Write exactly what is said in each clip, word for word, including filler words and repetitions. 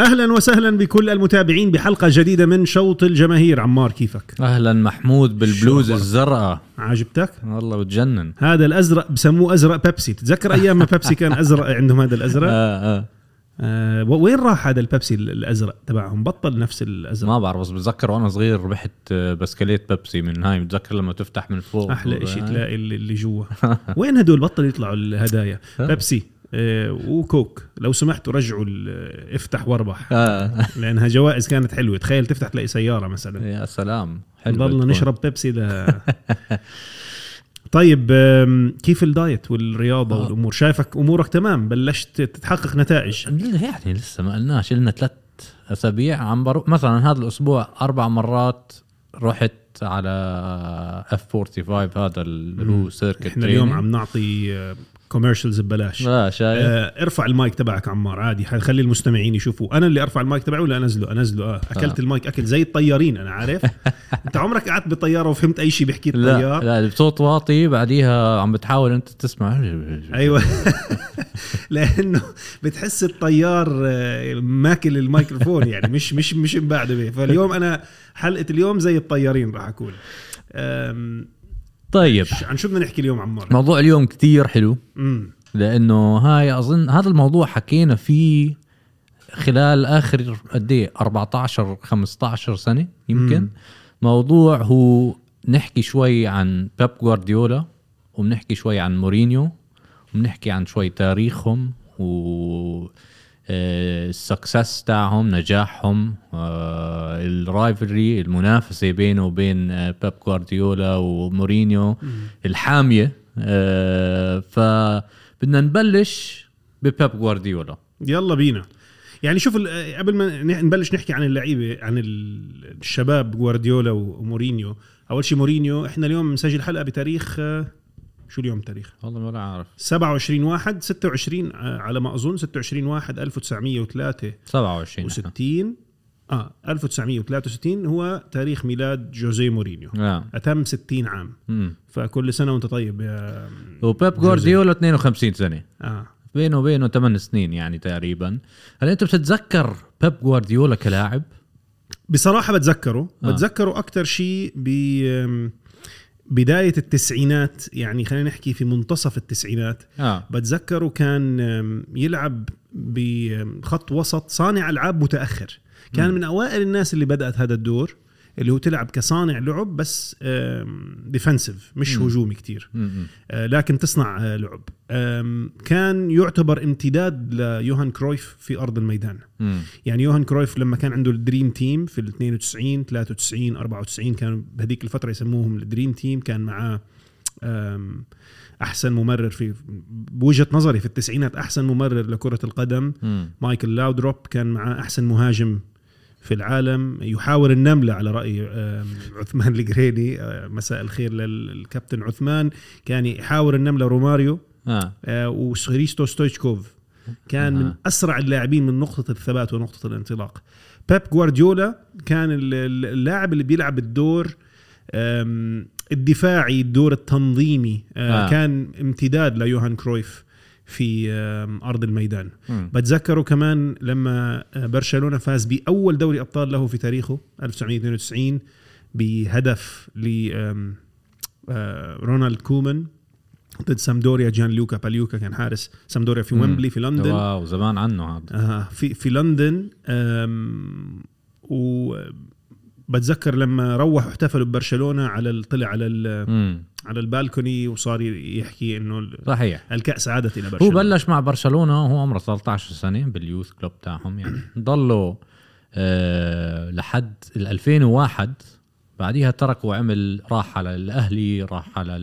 أهلا وسهلا بكل المتابعين بحلقة جديدة من شوط الجماهير. عمار كيفك؟ أهلا محمود بالبلوز الزرقاء, عجبتك؟ والله بتجنن. هذا الأزرق بسموه أزرق بيبسي, تتذكر أيام ما بيبسي كان أزرق عندهم هذا الأزرق؟ آه آه آه وين راح هذا البيبسي الأزرق تبعهم؟ بطل نفس الأزرق, ما بعرف, بس بتذكر وأنا صغير ربحت بسكليت بيبسي من هاي, بتذكر لما تفتح من فوق أحلى إشي تلاقي اللي جوا. وين هدول بطل يطلعوا الهدايا؟ بيبسي وكوك لو سمحت رجعوا افتح واربح, لأنها جوائز كانت حلوة. تخيل تفتح تلاقي سيارة مثلا, يا سلام, نضلنا نشرب بيبسي ده. طيب كيف الدايت والرياضة أوه. والأمور, شايفك أمورك تمام, بلشت تتحقق نتائج يعني؟ لسه ما قلناش, لنا ثلاث أسابيع عم بروح مثلا. هذا الأسبوع أربع مرات رحت على إف خمسة وأربعين, هذا اللي هو سيركت. احنا اليوم عم نعطي كوميرشلز ببلاش. لا شايف. آه ارفع المايك تبعك عمار, عادي خلي المستمعين يشوفوا. انا اللي ارفع المايك تبعه ولا انزله؟ انزله. اه اكلت آه. المايك اكل زي الطيارين, انا عارف. انت عمرك قعدت بالطياره وفهمت اي شيء بيحكي الطيار؟ لا, لا بصوت واطي, بعديها عم بتحاول انت تسمع. ايوه. لانه بتحس الطيار ماكل الميكروفون, يعني مش مش مش مبعد به. فاليوم انا حلقه اليوم زي الطيارين راح اكون. طيب عن شو بدنا نحكي اليوم عمار؟ موضوع اليوم كتير حلو, مم. لأنه هاي أظن هذا الموضوع حكينا فيه خلال آخر قديه أربعتاشر خمستاشر سنة يمكن. مم. موضوع هو نحكي شوي عن بيب غوارديولا, وبنحكي شوي عن مورينيو, وبنحكي عن شوي تاريخهم و السكسس تاعهم, نجاحهم, الرايفلري, المنافسة بينه وبين بيب غوارديولا ومورينيو الحامية. فبدنا نبلش ببيب غوارديولا, يلا بينا. يعني شوف, قبل ما نبلش نحكي عن اللعيبة, عن الشباب غوارديولا ومورينيو, أول شيء مورينيو. إحنا اليوم نسجل حلقة بتاريخ, شو اليوم تاريخ؟ والله ما عارف. سبعة وعشرين واحد ستة وعشرين على ما أظن. ستة وعشرين واحد ألف وتسعمية وثلاثة سبعة وعشرين وستين آه ألف وتسعمية وثلاثة وستين هو تاريخ ميلاد جوزيه مورينيو. آه. أتم ستين عام. مم. فكل سنة وأنت طيب يا. وبيب غوارديولا اثنين وخمسين سنة. آه. بينه وبينه ثمان سنين يعني تقريبا. هل أنت بتتذكر بيب غوارديولا كلاعب؟ بصراحة بتذكره. آه. بتذكره أكتر شيء ب. بداية التسعينات, يعني خلينا نحكي في منتصف التسعينات. آه. بتذكره كان يلعب بخط وسط, صانع ألعاب متأخر, كان م. من أوائل الناس اللي بدأت هذا الدور اللي هو تلعب كصانع لعب, بس ديفنسيف مش م. هجومي كتير, م. لكن تصنع لعب. كان يعتبر امتداد ليوهان كرويف في أرض الميدان. م. يعني يوهان كرويف لما كان عنده الدريم تيم في اثنين وتسعين ثلاثة وتسعين أربعة وتسعين كانوا بهذيك الفترة يسموهم الدريم تيم. كان معاه أحسن ممرر في, بوجهة نظري في التسعينات, أحسن ممرر لكرة القدم م. مايكل لاودروب. كان معاه أحسن مهاجم في العالم يحاور النملة على رأي عثمان الجريني, مساء الخير للكابتن عثمان. كان يحاور النملة روماريو آه. وخريستو ستويتشكوف. كان آه. من أسرع اللاعبين من نقطة الثبات ونقطة الانطلاق. بيب غوارديولا كان اللاعب اللي بيلعب الدور الدفاعي, الدور التنظيمي. آه. كان امتداد ليوهان كرويف في أرض الميدان. مم. بتذكره كمان لما برشلونة فاز بأول دوري أبطال له في تاريخه ألف وتسعمية واثنين وتسعين بهدف لرونالد كومان ضد سامدوريا. جان لوكا باليوكا كان حارس سامدوريا في ويمبلي في لندن. واو زمان عنه هذا. آه في في لندن. وبتذكر لما روح احتفلوا ببرشلونة على الطلع على ال على البالكوني, وصار يحكي انه صحيح الكأس عادت الى برشلونة. هو بلش مع برشلونة وهو عمره ثلاثتاشر سنة باليوث كلوب تاعهم, يعني ضلوا أه لحد ألفين وواحد. بعديها ترك وعمل, راح على الأهلي, راح على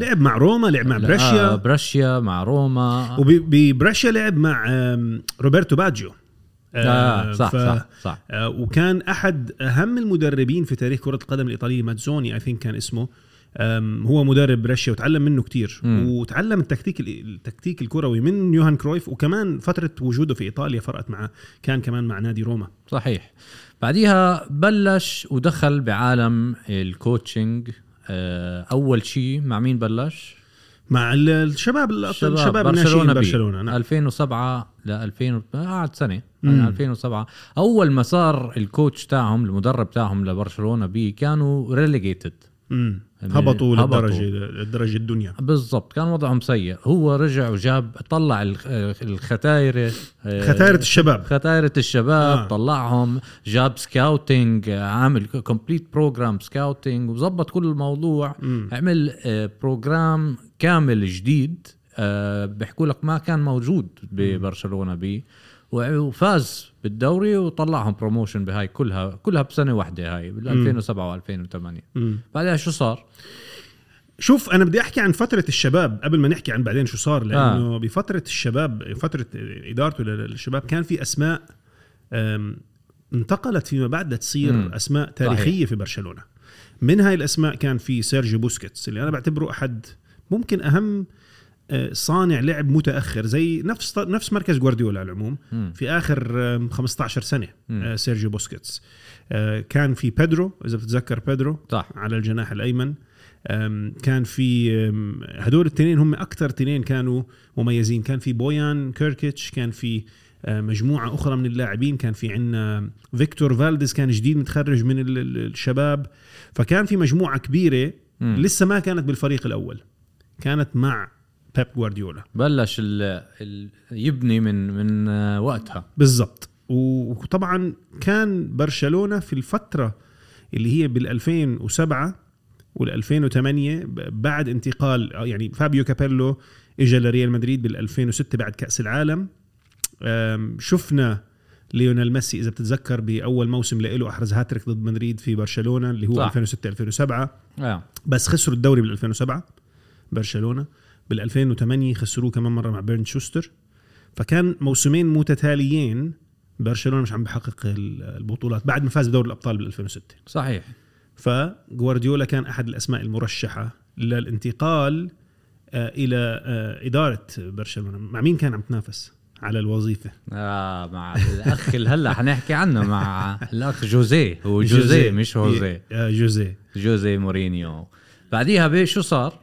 لعب مع روما, لعب مع برشيا, برشيا مع روما, وببرشيا لعب مع روبرتو باجيو. آه صح, ف... صح صح آه وكان أحد أهم المدربين في تاريخ كرة القدم الإيطالية, ماتزوني I think كان اسمه. هو مدرب برشيا وتعلم منه كتير, م. وتعلم التكتيك التكتيك الكروي من يوهان كرويف. وكمان فترة وجوده في إيطاليا فرقت معه, كان كمان مع نادي روما. صحيح. بعديها بلش ودخل بعالم الكوتشنج. أول شيء مع مين بلش؟ مع الشباب, الشباب الناشئين برشلونة, برشلونة. نعم. ألفين وسبعة ل ألفين قعد سنة من ألفين وسبعة. أول ما صار الكوتش تاعهم المدرب تاعهم لبرشلونة بي كانوا ريليجيتد، هبطوا للدرجة الدرجة الدنيا بالضبط، كان وضعهم سيء. هو رجع وجاب طلع الختائر ختائرة الشباب ختائرة الشباب آه. طلعهم، جاب سكاوتينج، عامل كومبليت بروجرام سكاوتينج وظبط كل الموضوع. مم. عمل بروجرام كامل جديد بيحكوا لك ما كان موجود ببرشلونة بي، وفاز بالدوري وطلعهم بروموشن بهاي كلها كلها بسنة واحدة هاي بال ألفين وسبعة وألفين وثمانية. بعدها شو صار؟ شوف أنا بدي أحكي عن فترة الشباب قبل ما نحكي عن بعدين شو صار، لأنه آه. بفترة الشباب فترة إدارته للشباب كان في أسماء انتقلت فيما بعد تصير مم. أسماء تاريخية صحيح. في برشلونة. من هاي الأسماء كان في سيرجيو بوسكيتس اللي أنا بعتبره أحد ممكن أهم صانع لعب متأخر، زي نفس نفس مركز جوارديولا على العموم في آخر خمسة عشر سنة. م. سيرجيو بوسكيتس كان في بيدرو، إذا بتتذكر بيدرو طح. على الجناح الأيمن كان في هدول التنين، هم أكتر تنين كانوا مميزين. كان في بويان كيركيتش، كان في مجموعة أخرى من اللاعبين، كان في عنا فيكتور فالديز كان جديد متخرج من الشباب، فكان في مجموعة كبيرة م. لسه ما كانت بالفريق الأول، كانت مع بيب غوارديولا. بلش ال ال يبني من من وقتها بالضبط. وطبعا كان برشلونة في الفترة اللي هي بالألفين وسبعة والألفين وثمانية بعد انتقال، يعني فابيو كابيلو اجى لريال مدريد بالألفين وستة بعد كأس العالم. شفنا ليونيل ميسي إذا بتتذكر بأول موسم لإله أحرز هاتريك ضد مدريد في برشلونة اللي هو ألفين وستة ألفين وسبعة آه. بس خسروا الدوري بالألفين وسبعة برشلونة، بالألفين وثمانية خسروه كمان مرة مع بيرن شوستر. فكان موسمين متتاليين برشلونة مش عم بحقق البطولات بعد ما فاز بدوري الأبطال بالألفين وستة صحيح. فغوارديولا كان أحد الأسماء المرشحة للانتقال إلى إدارة برشلونة. مع مين كان عم تنافس على الوظيفة؟ آه مع الأخ هلأ حنحكي عنه، مع الأخ جوزيه وجوزيه مش هوزيه جوزيه جوزيه مورينيو. بعديها بشو صار؟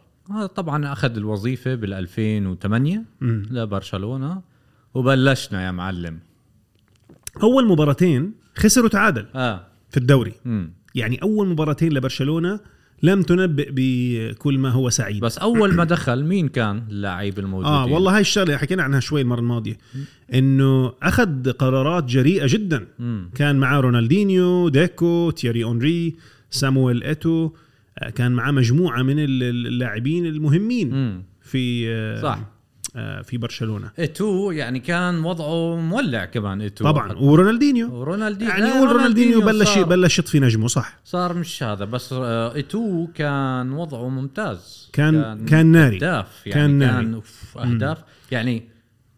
طبعا أخذ الوظيفة بالألفين وثمانية لبرشلونة، وبلشنا يا معلم. أول مباراتين خسروا تعادل آه. في الدوري. مم. يعني أول مباراتين لبرشلونة لم تنبئ بكل ما هو سعيد. بس أول ما دخل مين كان اللاعب الموجودين؟ آه والله هاي الشغلة حكينا عنها شوي المرة الماضية، إنه أخذ قرارات جريئة جدا. مم. كان معاه رونالدينيو، ديكو، تيري أونري، سامويل إيتو، كان معاه مجموعة من اللاعبين المهمين مم. في صح. في برشلونة. إيتو يعني كان وضعه مولع كمان إيتو طبعا، ورونالدينيو ورونالدينيو يعني أول رونالدينيو بلش بلشت في نجمه صح، صار مش هذا بس. إيتو كان وضعه ممتاز، كان كان, كان ناري أهداف، يعني كان, كان أهداف مم. يعني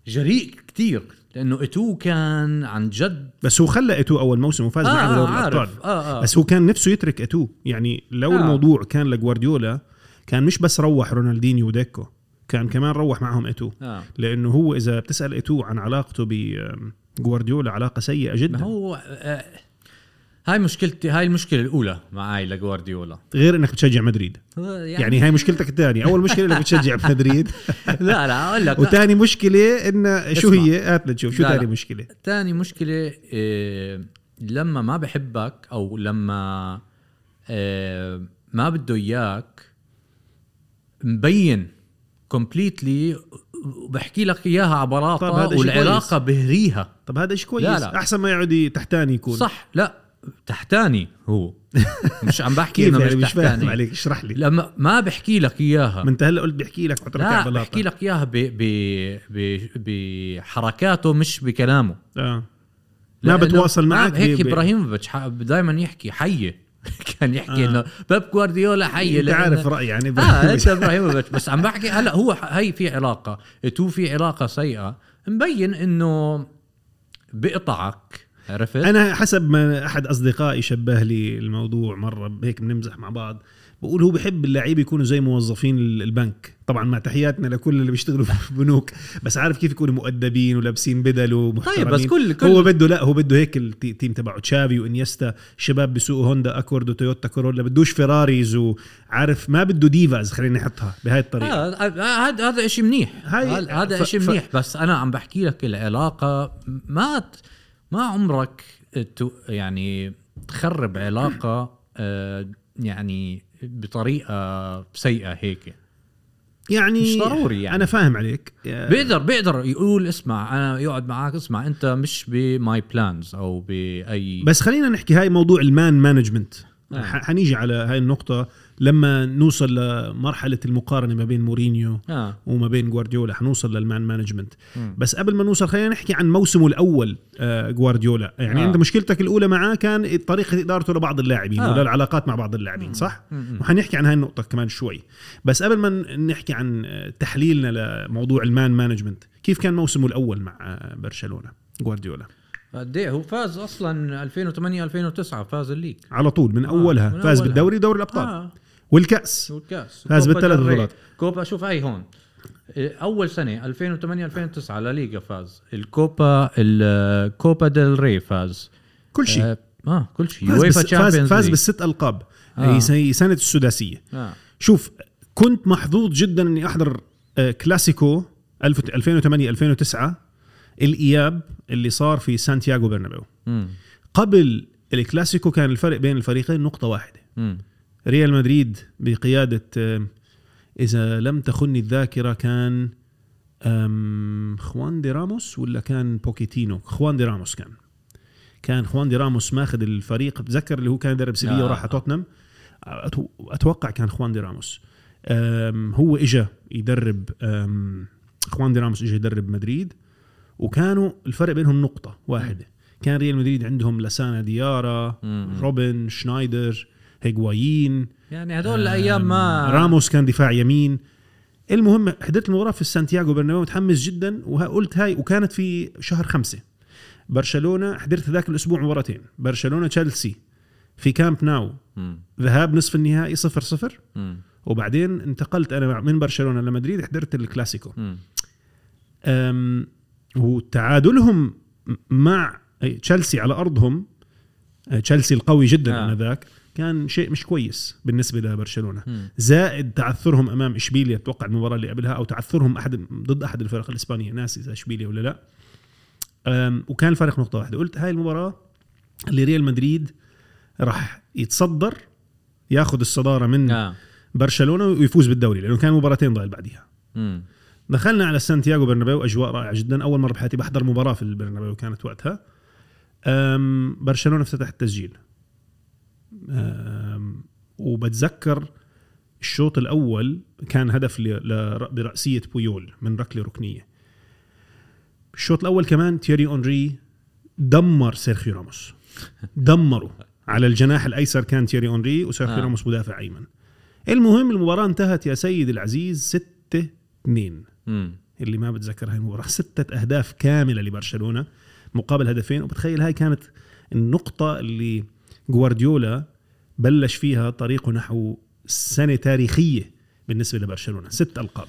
جريء كتير، لأنه إيتو كان عن جد. بس هو خلى إيتو أول موسم وفاز آه مع دوري الأبطال آه آه. بس هو كان نفسه يترك إيتو، يعني لو آه. الموضوع كان لغوارديولا كان مش بس روح رونالدينيو وديكو، كان كمان روح معهم إيتو آه. لأنه هو إذا بتسأل إيتو عن علاقته بغوارديولا علاقة سيئة جدا. هو آه هاي مشكلتي، هاي المشكلة الأولى معاي لغوارديولا، غير إنك بتشجع مدريد يعني, يعني هاي مشكلتك الثانية. أول مشكلة إنك بتشجع مدريد لا لا أقول لك، وتاني مشكلة إن شو هي؟ هات نشوف شو تاني مشكلة. تاني مشكلة إيه؟ لما ما بحبك أو لما إيه ما بده إياك مبين كومبليتلي، بحكي لك إياها عبارات والعلاقة بهريها. طب هذا إيش كويس؟ لا لا. أحسن ما يعودي تحتاني يكون صح. لا تحتاني هو مش عم بحكي انه مش تحتاني عليك، اشرح لي. لما ما بحكي لك اياها، ما انت هلا قلت بحكي لك حط لك على بلاطه، بحكي لك اياها بحركاته مش بكلامه آه. ما بتواصل معك هيك. ابراهيموفيتش دائما يحكي حيه كان يحكي آه. انه بيب غوارديولا حي. انت عارف رايي يعني ب... اه انت ابراهيموفيتش. بس عم بحكي هلا هو هي في علاقه، تو في علاقه سيئه مبين انه بقطعك. عرفت؟ أنا حسب ما أحد أصدقائي شبه لي الموضوع مرة هيك بنمزح مع بعض، بقول هو بحب اللاعب يكونوا زي موظفين البنك، طبعا مع تحياتنا لكل اللي بيشتغلوا في بنوك، بس عارف كيف يكونوا مؤدبين ولابسين بدل ومحترمين. طيب بس كل, كل هو بده، لا هو بده هيك التيم تبعه تشافي وإنيستا، شباب بسوق هوندا أكورد وتويوتا كورولا، بدوش فراريز وعارف، ما بده ديفاز. خليني نحطها بهاي الطريقة. هذا هذا إشي منيح، هذا إشي منيح. بس أنا عم بحكي لك العلاقة ما ما عمرك يعني تخرب علاقة يعني بطريقة سيئة هيك يعني. مش ضروري يعني. أنا فاهم عليك. بيقدر بيقدر يقول اسمع أنا يقعد معاك اسمع أنت مش بماي بلانز أو بأي. بس خلينا نحكي هاي موضوع المان مانجمنت. آه. حنيجي على هاي النقطة لما نوصل لمرحلة المقارنة ما بين مورينيو آه. وما بين غوارديولا حنوصل للمان مانجمنت. م. بس قبل ما نوصل خلينا نحكي عن موسمه الأول آه غوارديولا يعني. آه. أنت مشكلتك الأولى معاه كان طريقة إدارته لبعض اللاعبين آه. ولا العلاقات مع بعض اللاعبين صح؟ م. م. وحنحكي عن هاي النقطة كمان شوي. بس قبل ما نحكي عن تحليلنا لموضوع المان مانجمنت كيف كان موسمه الأول مع برشلونة غوارديولا؟ قديه هو فاز أصلاً ألفين وثمانية ألفين وتسعة فاز الليج على طول من أولها آه من فاز أولها. بالدوري دوري الأبطال آه. والكأس والكأس فاز بالثلاث بطولات كوبا. شوف أي هون أول سنة ألفين وثمانية ألفين وتسعة لا ليغا فاز الكوبا الكوبا ديل ري فاز كل شيء آه. آه كل شيء فاز, بس فاز, فاز بالست ألقاب آه. سنة السداسية آه. شوف كنت محظوظ جداً إني أحضر كلاسيكو ألفين وثمانية ألفين وتسعة الإياب اللي صار في سانتياغو برنابيو. مم. قبل الكلاسيكو كان الفرق بين الفريقين نقطة واحدة. مم. ريال مدريد بقيادة إذا لم تخني الذاكرة كان خوان دي راموس ولا كان بوكيتينو خوان دي راموس كان كان خوان دي راموس ماخذ الفريق بتذكر اللي هو كان درب سيبيا آه. وراح توتنهام أتوقع كان خوان دي راموس هو إجا يدرب خوان دي راموس إجا يدرب مدريد وكانوا الفرق بينهم نقطة واحدة. كان ريال مدريد عندهم لسانا ديارة روبن شنايدر هيغوايين يعني هدول الأيام ما راموس كان دفاع يمين. المهم حضرت المباراة في سانتياغو برنابيو متحمس جدا وقلت هاي وكانت في شهر خمسة. برشلونة حضرت ذاك الأسبوع مباراتين برشلونة تشيلسي في كامب ناو ذهاب نصف النهائي صفر صفر وبعدين انتقلت أنا من برشلونة لمدريد حضرت الكلاسيكو وتعادلهم مع تشيلسي على أرضهم تشيلسي القوي جدا آه. أنذاك كان شيء مش كويس بالنسبة لبرشلونة زائد تعثرهم أمام إشبيلية توقع المباراة اللي قبلها أو تعثرهم أحد ضد أحد الفرق الإسبانية ناسي إذا إشبيلية ولا لا وكان الفرق نقطة واحدة. قلت هاي المباراة اللي ريال مدريد رح يتصدر ياخد الصدارة من آه. برشلونة ويفوز بالدوري لأنه كان مباراتين ضايل بعدها. م. دخلنا على سانتياغو برنابيو أجواء رائعة جدا أول مرة بحياتي بحضر مباراة في البرنابيو كانت وقتها. برشلونة افتتح التسجيل وبتذكر الشوط الأول كان هدف برأسية بويول من ركلة ركنية. الشوط الأول كمان تييري أونري دمر سيرخيو راموس دمره على الجناح الأيسر كان تييري أونري وسيرخيو آه. راموس مدافع أيمن. المهم المباراة انتهت يا سيد العزيز ستة اثنين اللي ما بتذكر هاي المباراة ستة أهداف كاملة لبرشلونة مقابل هدفين. وبتخيل هاي كانت النقطة اللي غوارديولا بلش فيها طريقه نحو سنة تاريخية بالنسبة لبرشلونة ست ألقاب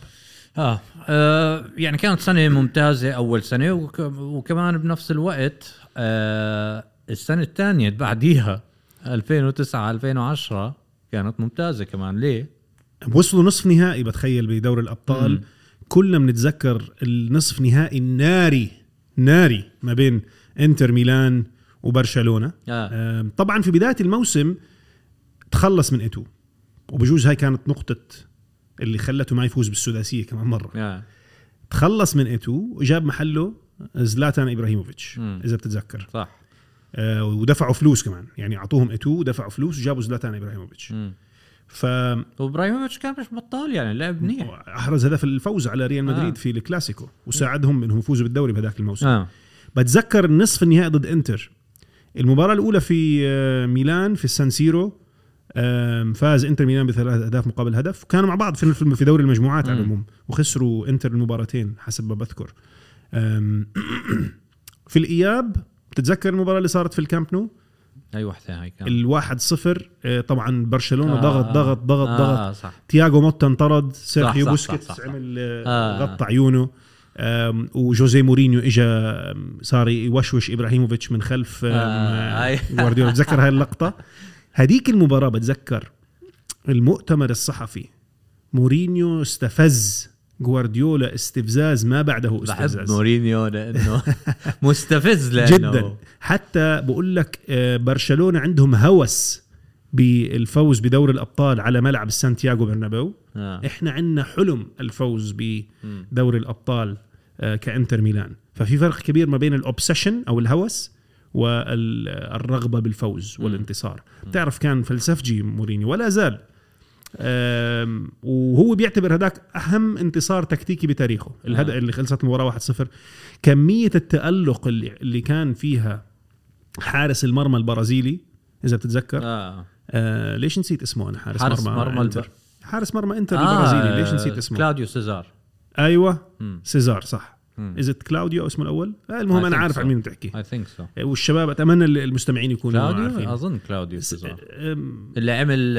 آه. آه يعني كانت سنة ممتازة أول سنة وك... وكمان بنفس الوقت آه السنة الثانية بعديها ألفين وتسعة ألفين وعشرة كانت ممتازة كمان. ليه؟ وصلوا نصف نهائي بتخيل بدور الأبطال. مم. كلنا بنتذكر النصف نهائي الناري ناري ما بين انتر ميلان وبرشلونة آه. طبعا في بداية الموسم تخلص من إيتو وبجوز هاي كانت نقطة اللي خلته ما يفوز بالسداسية كمان مرة آه. تخلص من إيتو وجاب محله زلاتان إبراهيموفيتش مم. إذا بتتذكر صح آه. ودفعوا فلوس كمان يعني عطوهم إيتو ودفعوا فلوس وجابوا زلاتان إبراهيموفيتش مم. ف وابراهيموفيتش كان مش بطال يعني لعب منيح احرز هدف الفوز على ريال مدريد آه. في الكلاسيكو وساعدهم انهم يفوزوا بالدوري بهذاك الموسم آه. بتذكر نصف النهائي ضد انتر المباراه الاولى في ميلان في السان سيرو فاز انتر ميلان بثلاث اهداف مقابل هدف كانوا مع بعض في في دوري المجموعات على العموم وخسروا انتر المباراتين حسب ما بذكر. في الاياب بتتذكر المباراه اللي صارت في الكامب نو أي واحدة هاي كان الواحد صفر طبعا برشلونة آه ضغط ضغط ضغط آه ضغط صح. تياغو موتا انطرد سيرخيو بوسكيتس عمل آه غطى عيونه وجوزي مورينيو إجا صار يوشوش إبراهيموفيتش من خلف آه غوارديولا. بتذكر هاي اللقطة هديك المباراة بتذكر المؤتمر الصحفي مورينيو استفز جوارديولا استفزاز ما بعده استفزاز. بحب مورينيو لأنه مستفز لأنه جدا. حتى بقول لك برشلونة عندهم هوس بالفوز بدور الأبطال على ملعب سانتياغو برنابيو. آه. إحنا عندنا حلم الفوز بدور الأبطال كإنتر ميلان. ففي فرق كبير ما بين الأوبسيشن أو الهوس والرغبة بالفوز والانتصار. م. تعرف كان فلسفجي مورينيو ولا زال، وهو بيعتبر هداك أهم انتصار تكتيكي بتاريخه. الهدف اللي خلصت المباراة واحد صفر، كمية التألق اللي كان فيها حارس المرمى البرازيلي إذا بتتذكر. آه. آه ليش نسيت اسمه أنا؟ حارس, حارس مرمى, مرمى انتر البر. حارس مرمى انتر آه البرازيلي ليش نسيت اسمه؟ كلاوديو سيزار. أيوة م. سيزار صح. إذا كلاوديو اسمه الأول. المهم أنا عارف so. عن مين بتحكي. I think so. والشباب أتمنى المستمعين يكونوا عارفين. أظن كلاوديو سيزار اللي عمل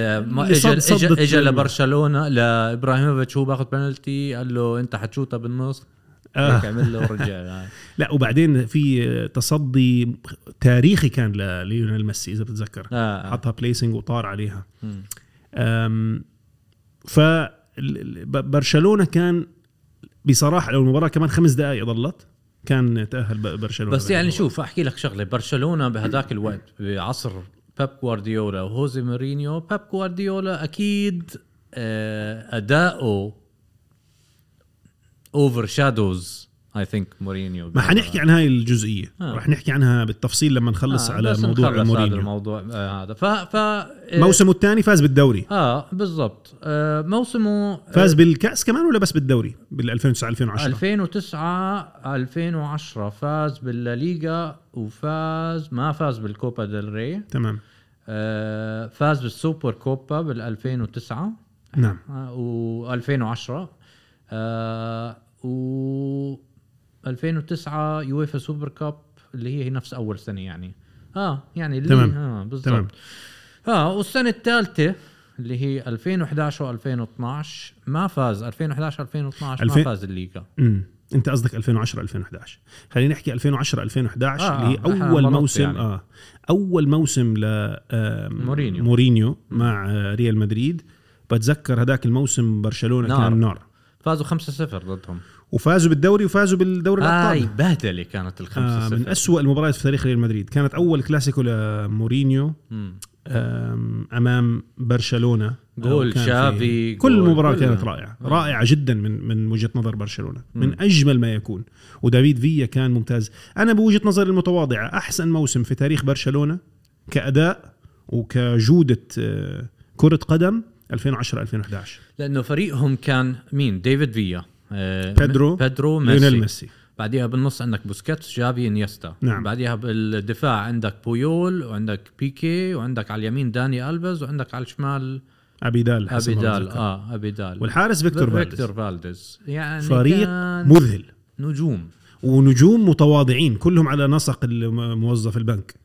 إجا لبرشلونة لإبراهيموفيتش، هو باخد بنالتي قال له أنت حتشوتها بالنص. آه. عمل له ورجع. لا وبعدين في تصدي تاريخي كان لليونيل ميسي إذا بتتذكر. آه. حطها بلايسنج وطار عليها. فبرشلونة كان بصراحة لو المباراة كمان خمس دقائق ضلت كان تأهل برشلونة. بس يعني شوف أحكي لك شغلة، برشلونة بهداك الوقت بعصر باب غوارديولا وهوزي مورينيو، باب غوارديولا أكيد أداؤه أوفر شادوز I think مورينيو. ما حنحكي عن هاي الجزئية. آه. رح نحكي عنها بالتفصيل لما نخلص آه. على موضوع مورينيو. الموضوع هذا. ف... ف... موسمه الثاني فاز بالدوري. آه بالضبط. آه موسمه فاز بالكأس كمان ولا بس بالدوري بالألفين وتسعة ألفين وعشرة؟ ألفين وتسعة ألفين وعشرة فاز بالليغا وفاز ما فاز بالكوبا ديل ري. تمام. آه فاز بالسوبر كوبا بالألفين وتسعة. نعم. آه وألفين وعشرة آه و ألفين وتسعة يويفا سوبر كاب اللي هي نفس أول سنة يعني. آه يعني اللي تمام. آه بالضبط. آه والسنة الثالثة اللي هي ألفين وإحدى عشر وألفين واثناشر ما فاز. ألفين وإحدى عشر ألفين واثناشر ما فاز الليغا. امم أنت قصدك ألفين وعشرة ألفين وإحدى عشر. خلينا نحكي ألفين وعشرة ألفين وإحدى عشر آه اللي هي أول موسم يعني. آه أول موسم ل مورينيو. مورينيو مع ريال مدريد. بتذكر هداك الموسم برشلونة نار. كان نار. فازوا خمسة صفر ضدهم وفازوا بالدوري وفازوا بالدوري الأبطال. آه بهدلة كانت الخمسة آه من أسوأ المباريات في تاريخ ريال مدريد. كانت أول كلاسيكو لمورينيو أمام برشلونة. جول شافي. كل مباراة كانت رائعة آه. رائعة جدا من من وجهة نظر برشلونة. مم. من أجمل ما يكون. ودافيد فيا كان ممتاز. أنا بوجهة نظر المتواضعة أحسن موسم في تاريخ برشلونة كأداء وكجودة كرة قدم ألفين وعشرة ألفين وإحدى عشر. لأنه فريقهم كان مين؟ ديفيد فيا. بيدرو بيدرو ميسي. بعديها بالنص عندك بوسكيتس، جافي، انيستا. نعم. بعديها بالدفاع عندك بويول وعندك بيكي وعندك على اليمين داني ألفيز وعندك على الشمال أبيدال. أبيدال آه أبيدال. والحارس فيكتور فالديز. فالديز. يعني فريق مذهل. نجوم ونجوم متواضعين كلهم على نسق الموظف البنك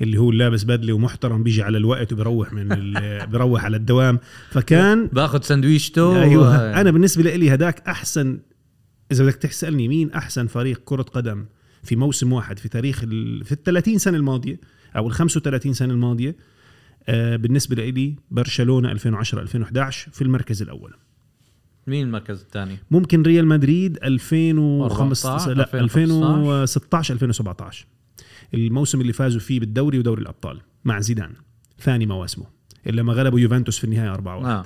اللي هو لابس بدله ومحترم بيجي على الوقت وبيروح من بيروح على الدوام. فكان باخذ سندويشته. أيوة. انا بالنسبه لي هداك احسن. اذا بدك تسالني مين احسن فريق كره قدم في موسم واحد في تاريخ في الثلاثين سنه الماضيه او الخمسة وثلاثين سنه الماضيه، بالنسبه لي برشلونه ألفين وعشرة ألفين وإحدى عشر في المركز الاول. مين المركز الثاني؟ ممكن ريال مدريد ألفين وخمسة عشر لا ألفين وستة عشر ألفين وسبعة عشر الموسم اللي فازوا فيه بالدوري ودوري الأبطال مع زيدان، ثاني مواسمه اللي ما غلبوا يوفنتوس في النهاية أربعة واحد. آه.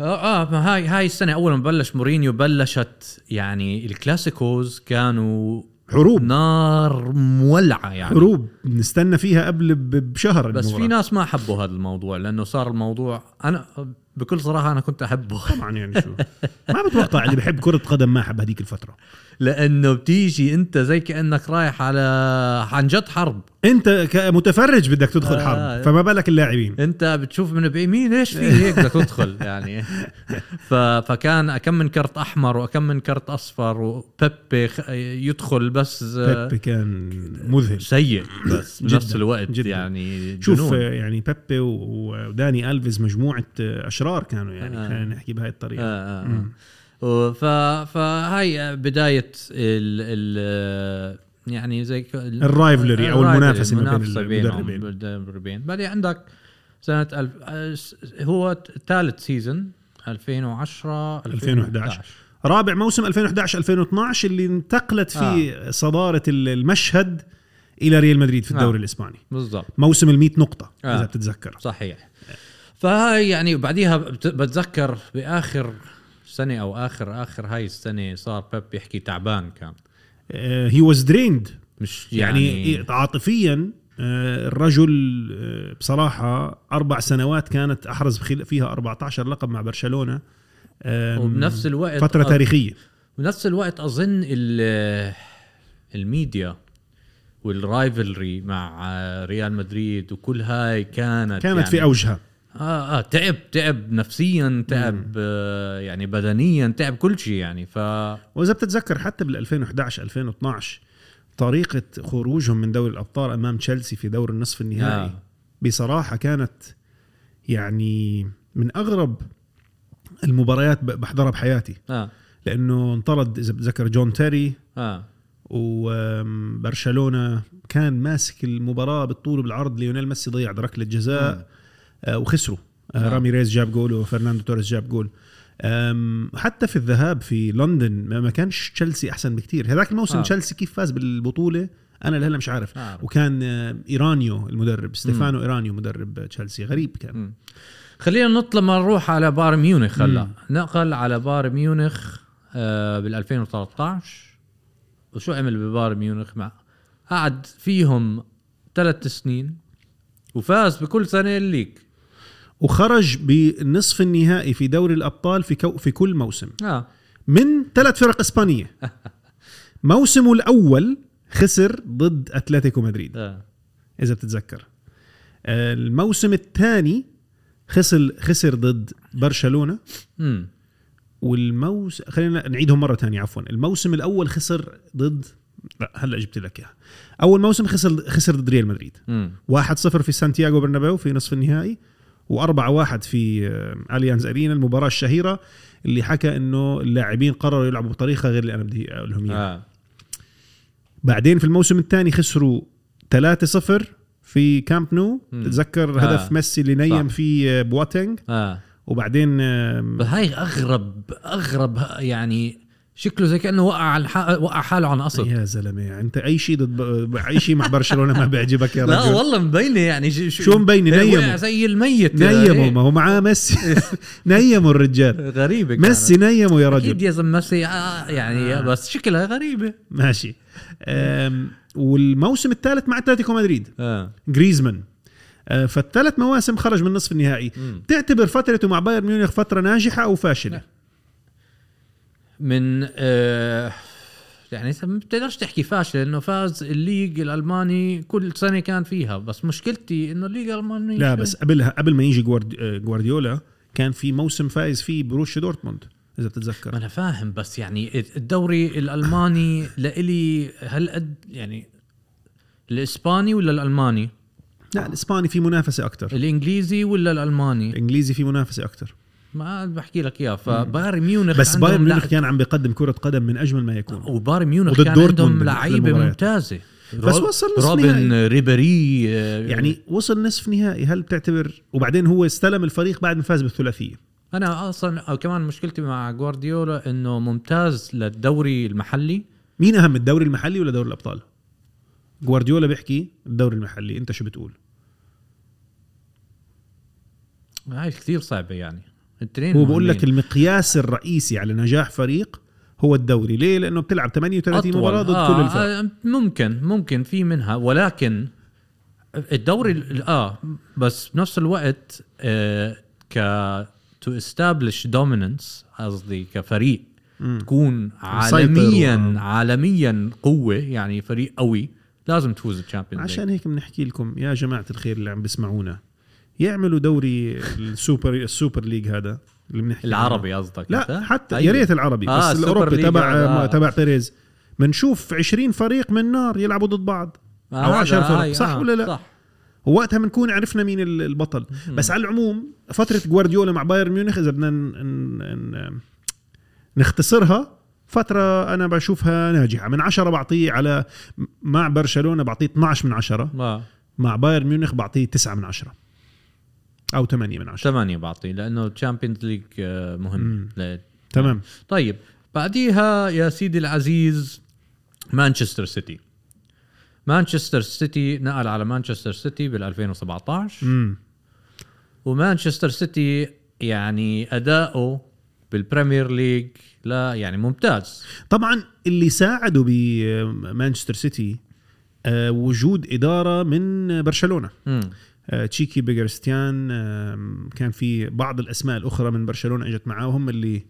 آه آه هاي هاي السنة أول ما بلش مورينيو بلشت يعني الكلاسيكوز كانوا حروب نار مولعة يعني. حروب نستنى فيها قبل بشهر. بس المباراة. في ناس ما حبوا هذا الموضوع لأنه صار الموضوع. أنا بكل صراحة أنا كنت أحبه طبعا يعني. شو ما بتوقع اللي بحب كرة قدم ما أحب هديك الفترة لأنه بتيجي أنت زي كأنك رايح على حنجد حرب. أنت كمتفرج بدك تدخل آه حرب، فما بالك اللاعبين أنت بتشوف من بعيد إيش في هيك بدك تدخل يعني. فكان أكم من كرت أحمر وأكم من كرت أصفر وبيبي يدخل. بس بيبي كان مذهل سيء بس بنفس الوقت جداً. يعني شوف جنون. يعني بيبي وداني ألفيز مجموعة أشرار كانوا يعني. آه. خلينا نحكي بهاي الطريقة. آه آه. فهاي بداية ال ال يعني زي الرايفلري أو المنافسة بين المدربين. بعدين عندك سنة ألف هو ثالث سيزن ألفين وعشرة ألفين وإحدى عشر رابع موسم ألفين وإحدى عشر ألفين واثني عشر اللي انتقلت فيه آه. صدارة المشهد إلى ريال مدريد في الدوري آه. الإسباني بالضبط. موسم المئة نقطة آه. إذا بتتذكر صحيح. فهاي يعني بعديها بتذكر بآخر سنة أو آخر آخر هاي السنة صار بيب يحكي تعبان كان uh, he was drained مش يعني, يعني عاطفيا uh, الرجل uh, بصراحة أربع سنوات كانت أحرز فيها أربعة عشر لقب مع برشلونة uh, وبنفس الوقت فترة تاريخية. بنفس الوقت أظن الميديا والرايفلري مع ريال مدريد وكل هاي كانت كانت يعني في أوجها. آه, آه تعب تعب نفسيا تعب آه يعني بدنيا تعب كل شيء يعني. ف وإذا بتتذكر حتى بالألفين وإحدى عشر ألفين واثني عشر طريقة خروجهم من دوري الأبطال أمام تشيلسي في دور النصف النهائي آه. بصراحة كانت يعني من أغرب المباريات بحضرها بحياتي آه. لأنه انطرد إذا بتذكر جون تيري آه. وبرشلونة كان ماسك المباراة بالطول بالعرض. ليونيل ميسي ضيع ركلة جزاء آه. وخسروا آه. راميريز جاب جول وفرناندو توريس جاب جول. حتى في الذهاب في لندن ما كانش تشيلسي أحسن بكتير هذاك الموسم آه. تشيلسي كيف فاز بالبطولة أنا لهلا مش عارف آه. وكان إيرانيو المدرب ستيفانو م. إيرانيو مدرب تشيلسي غريب كان م. خلينا نطلع ما نروح على باير ميونخ. هلا نقل على باير ميونخ آه بالألفين وثلاثة عشر. وشو عمل بباير ميونخ؟ مع قعد فيهم ثلاث سنين وفاز بكل سنة الليج وخرج بالنصف النهائي في دوري الأبطال في, كو في كل موسم آه. من ثلاث فرق إسبانية. موسمه الأول خسر ضد أتلتيكو مدريد آه. إذا بتتذكر. الموسم الثاني خسر, خسر ضد برشلونة م. والموسم خلينا نعيدهم مرة تانية عفوا. الموسم الأول خسر ضد لا هلا جبت لك إياها. أول موسم خسر خسر ضد ريال مدريد واحد صفر في سانتياغو برنابيو في نصف النهائي وأربعة واحد في أليانز أرينا المباراة الشهيرة اللي حكى إنه اللاعبين قرروا يلعبوا بطريقة غير اللي أنا بدي أقولهم إياها آه. بعدين في الموسم الثاني خسروا ثلاثة صفر في كامب نو تذكر آه. هدف ميسي اللي نيم فيه بواتينغ آه. وبعدين هاي أغرب أغرب يعني شكله زي كأنه وقع وقع حاله عن أصل. يا زلمة أنت أي شيء ضد أي شيء مع برشلونة ما بيعجبك يا رجل. لا والله مبينة يعني شو مبينة نيمه زي الميت نيمه ما هو معاه ميسي نيمه الرجال غريبة ميسي نيمه يا رجل أكيد يا زلمة ميسي يعني بس شكلها غريبة ماشي. والموسم الثالث مع أتلتيكو مدريد غريزمان فالثلاث مواسم خرج من نصف النهائي. مم. تعتبر فترته مع باير ميونخ فترة ناجحة أو فاشلة؟ من آه يعني ما بتقدرش تحكي فاشلة لأنه فاز الليج الألماني كل سنة كان فيها. بس مشكلتي إنه الليج الألماني لا بس قبلها قبل ما يجي غوارديولا كان في موسم فايز فيه بروشيا دورتموند إذا بتتذكر. ما أنا فاهم بس يعني الدوري الألماني لإلي هل قد يعني الإسباني ولا الألماني؟ لا الإسباني في منافسة أكتر. الإنجليزي ولا الألماني؟ الإنجليزي في منافسة أكتر ما بحكي لك إياه. فباير ميونخ بس باير ميونخ كان عم بيقدم كرة قدم من أجمل ما يكون وباير ميونخ كان عندهم لعيبة ممتازة بس وصل نصف نهائي ريبيري يعني وصل نصف نهائي. هل بتعتبر وبعدين هو استلم الفريق بعد ما فاز بالثلاثية. أنا أصلا أو كمان مشكلتي مع غوارديولا إنه ممتاز للدوري المحلي. مين أهم الدوري المحلي ولا دوري الأبطال؟ غوارديولا بيحكي الدوري المحلي انت شو بتقول؟ هاي كثير صعبة يعني التنين هو بقول لك المقياس الرئيسي على نجاح فريق هو الدوري. ليه؟ لأنه بتلعب ثمانية وثلاثين مباراة ضد آه كل الفرق. ممكن ممكن في منها ولكن الدوري آه بس بنفس الوقت آه ك to establish dominance قصدي كفريق م. تكون عالميا و... عالميا قوة يعني فريق قوي لازم تفوز الشامبيونز. عشان هيك بنحكي لكم يا جماعة الخير اللي عم بسمعونا يعملوا دوري السوبر السوبر ليج هذا اللي بنحكي العربي قصدك. لا حتى أيوة. يا ريت العربي آه بس الأوروبي تبع تبع بيريز بنشوف عشرين فريق من نار يلعبوا ضد بعض آه أو عشر فرق آه صح آه ولا لا صح. وقتها بنكون عرفنا مين البطل م. بس على العموم فترة غوارديولا مع باير ميونخ إذا بدنا نختصرها فترة أنا بشوفها ناجحة. من عشرة بعطيه على مع برشلونة بعطيه اثني عشر من عشرة ما. مع باير ميونخ بعطيه تسعة من عشرة او ثمانية من عشرة. ثمانية بعطي لانه تشامبيونز ليج مهم. تمام. طيب بعديها يا سيدي العزيز مانشستر سيتي. مانشستر سيتي نقل على مانشستر سيتي بالألفين وسبعطعش. امم ومانشستر سيتي يعني أداؤه بالبريمير ليج لا يعني ممتاز. طبعا اللي ساعده بمانشستر سيتي وجود إدارة من برشلونة. مم. تشيكي بيغرستيان، كان في بعض الأسماء الأخرى من برشلونة اجت معاهم اللي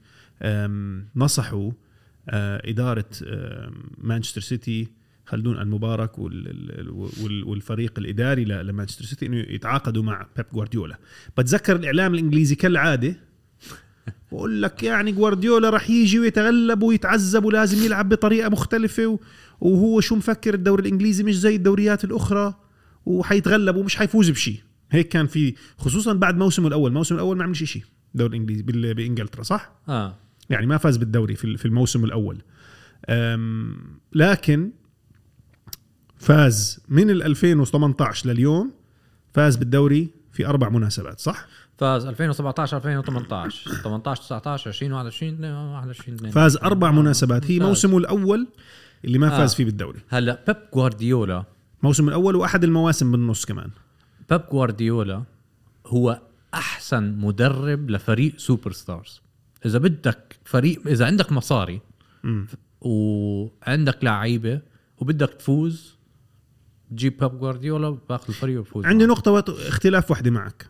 نصحوا إدارة مانشستر سيتي خلدون المبارك والفريق الإداري لمانشستر سيتي إنه يتعاقدوا مع بيب غوارديولا. بتذكر الإعلام الإنجليزي كالعادة بقول لك يعني غوارديولا رح يجي ويتغلب ويتعذب ولازم يلعب بطريقة مختلفة، وهو شو مفكر الدوري الإنجليزي مش زي الدوريات الأخرى وحيتغلب ومش حيفوز بشي. هيك كان في خصوصا بعد موسمه الأول. موسم الأول ما عملش شيء دوري الإنجليزي بإنجلترا صح؟ آه. يعني ما فاز بالدوري في الموسم الأول، لكن فاز من ألفين وثمانطعش لليوم فاز بالدوري في أربع مناسبات صح؟ فاز ألفين وسبعطعش ألفين وثمانطعش ثمانطعش تسعطعش عشرين واحد وعشرين واحد وعشرين. فاز أربع مناسبات، هي موسمه الأول اللي ما فاز آه. فيه بالدوري. هلا بيب غوارديولا موسم الأول وأحد المواسم بالنص كمان. بيب غوارديولا هو أحسن مدرب لفريق سوبر ستارز. إذا بدك فريق، إذا عندك مصاري م. وعندك لعيبة وبدك تفوز جيب بيب غوارديولا باخذ الفريق وفوز. عندي نقطة اختلاف واحدة معك،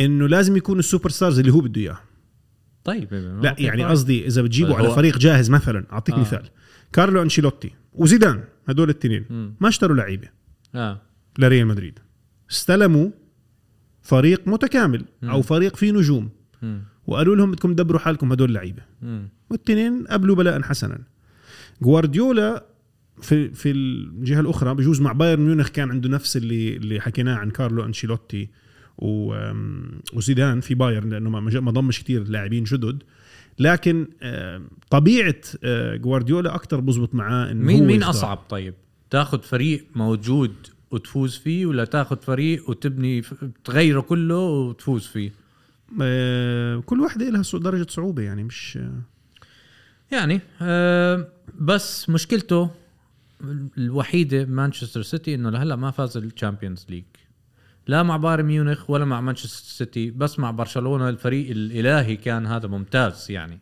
إنه لازم يكون السوبر ستارز اللي هو بده إياه. طيب لا يعني قصدي إذا بتجيبه على فريق جاهز مثلا أعطيك آه. مثال كارلو أنشيلوتي وزيدان، هدول التنين م. ما اشتروا لعيبة آه. لريال مدريد، استلموا فريق متكامل م. أو فريق فيه نجوم م. وقالوا لهم بدكم دبروا حالكم هدول اللعيبة، والتنين قبلوا بلاء حسنا. غوارديولا في في الجهة الأخرى بجوز مع بايرن ميونخ كان عنده نفس اللي اللي حكيناه عن كارلو أنشيلوتي وزيدان في بايرن، لأنه ما ضمش كتير لاعبين جدد، لكن طبيعة غوارديولا أكتر بزبط معاه. إنه مين مين أصعب طيب، تاخد فريق موجود وتفوز فيه ولا تاخد فريق وتبني تغيره كله وتفوز فيه؟ كل واحدة لها درجة صعوبة يعني، مش يعني بس مشكلته الوحيدة مانشستر سيتي إنه لهلا ما فاز الشامبيونز ليج، لا مع بايرن ميونخ ولا مع مانشستر سيتي، بس مع برشلونة الفريق الإلهي كان هذا ممتاز يعني.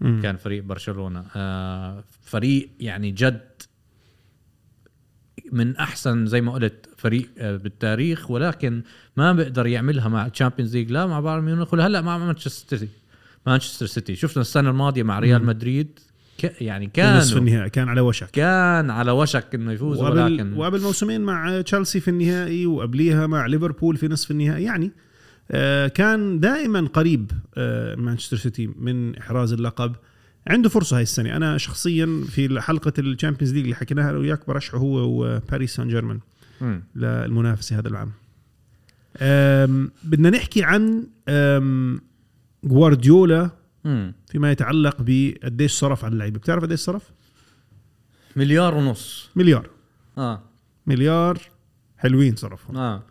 م. كان فريق برشلونة آه فريق يعني جد من أحسن زي ما قلت فريق آه بالتاريخ، ولكن ما بقدر يعملها مع الشامبيونز ليج، لا مع بايرن ميونخ ولا هلا مع مانشستر سيتي. مانشستر سيتي شفنا السنة الماضية مع ريال مدريد يعني كان في النهائي كان على وشك كان على وشك انه يفوز، ولكن وقبل موسمين مع تشيلسي في النهائي وقبليها مع ليفربول في نصف النهائي، يعني كان دائما قريب مانشستر سيتي من احراز اللقب. عنده فرصه هاي السنه. انا شخصيا في حلقه الشامبيونز ليج اللي حكيناها انا وياك برشحه هو وباريس سان جيرمان للمنافسه هذا العام. بدنا نحكي عن غوارديولا فيما يتعلق بقديش صرف على اللعيبة. بتعرف قديش صرف؟ مليار ونص مليار آه. مليار حلوين صرفهم آه.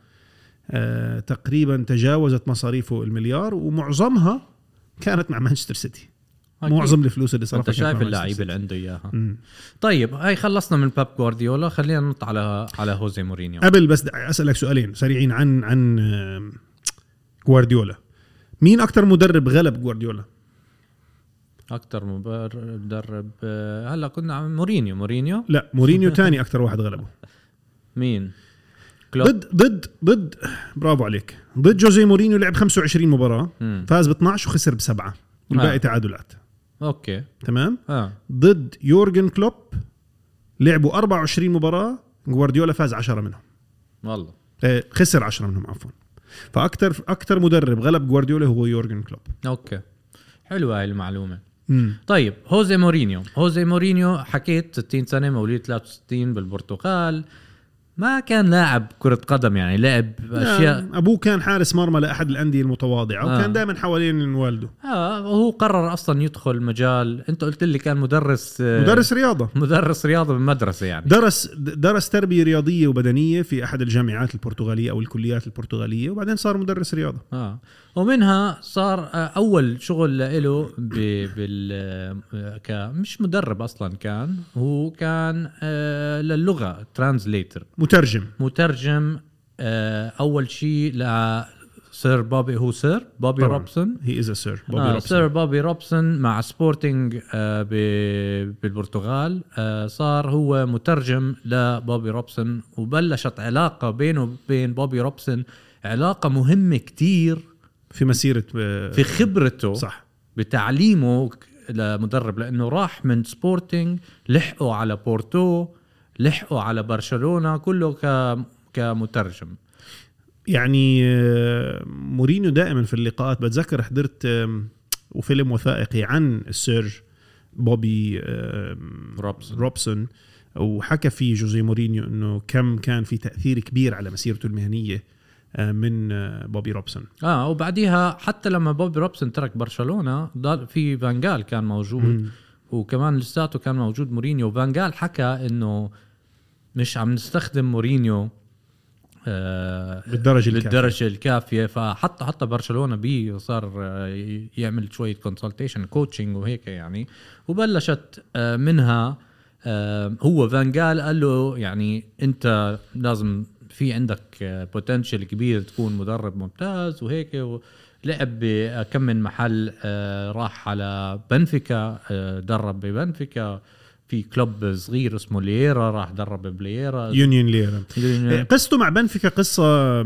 آه تقريبا تجاوزت مصاريفه المليار، ومعظمها كانت مع مانشستر سيتي. معظم الفلوس اللي صرفها انت شايف اللعيبة اللي عنده اياها. طيب هاي خلصنا من بيب غوارديولا، خلينا نط على على هوزي مورينيو. قبل بس اسالك سؤالين سريعين عن عن غوارديولا. مين اكتر مدرب غلب غوارديولا؟ أكتر مدرب هلا كنا عم مورينيو مورينيو لا مورينيو تاني أكتر واحد غلبه. مين؟ كلوب. ضد ضد ضد برافو عليك. ضد جوزي مورينيو لعب خمسة وعشرين مباراة م. فاز باثناعش وخسر بسبعة والباقي آه. تعادلات. أوكي تمام آه. ضد يورجن كلوب لعبوا أربعة وعشرين مباراة، غوارديولا فاز عشرة منهم والله آه خسر عشرة منهم عفوا. فأكتر أكتر مدرب غلب غوارديولا هو يورجن كلوب. أوكي حلوة هاي المعلومة. مم. طيب هوزي مورينيو هوزي مورينيو حكيت ستين سنة، موليد ثلاثة وستين بالبرتغال، ما كان لاعب كرة قدم يعني لعب أشياء. أبوه كان حارس مرمى لأحد الأندية المتواضعة آه. وكان دائما حوالين والده آه. وهو قرر أصلا يدخل مجال. أنت قلت لي كان مدرس مدرس رياضة مدرس رياضة بالمدرسة يعني درس درس تربية رياضية وبدنية في أحد الجامعات البرتغالية أو الكليات البرتغالية وبعدين صار مدرس رياضة آه. ومنها صار أول شغل له بال مش مدرب أصلا كان هو كان للغة ترانزليتر مترجم مترجم آه أول شيء لسير بوبي هو سير بوبي روبسون هي إز سير بوبي روبسون سير بوبي روبسون مع سبورتينج آه بالبرتغال آه صار هو مترجم لبوبي روبسون وبلشت علاقة بينه وبين بوبي روبسون علاقة مهمة كتير في مسيرة آه في خبرته صح بتعليمه لمدرب لأنه راح من سبورتينج لحقه على بورتو لحقوا على برشلونة كله كمترجم يعني مورينيو دائما في اللقاءات بتذكر حضرت وفيلم وثائقي عن السير بوبي روبسون, روبسون وحكى فيه جوزيه مورينيو انه كم كان في تأثير كبير على مسيرته المهنية من بوبي روبسون اه وبعديها حتى لما بوبي روبسون ترك برشلونة ضل في فانغال كان موجود م. وكمان لساته كان موجود مورينيو وفانغال حكى انه مش عم نستخدم مورينيو آه بالدرجة, بالدرجة الكافية, الكافية فحتى حتى برشلونة بي وصار يعمل شوية كونسلتيشن كوتشنج وهيك يعني وبلشت آه منها آه هو فانغال قال له يعني انت لازم في عندك بوتنشل كبير تكون مدرب ممتاز وهيك و لعب بكم من محل آه راح على بنفيكا آه درب ببنفيكا في كلوب صغير اسمه لييرا راح درب بلييرا يونيون لييرا قصته مع بنفيكا قصة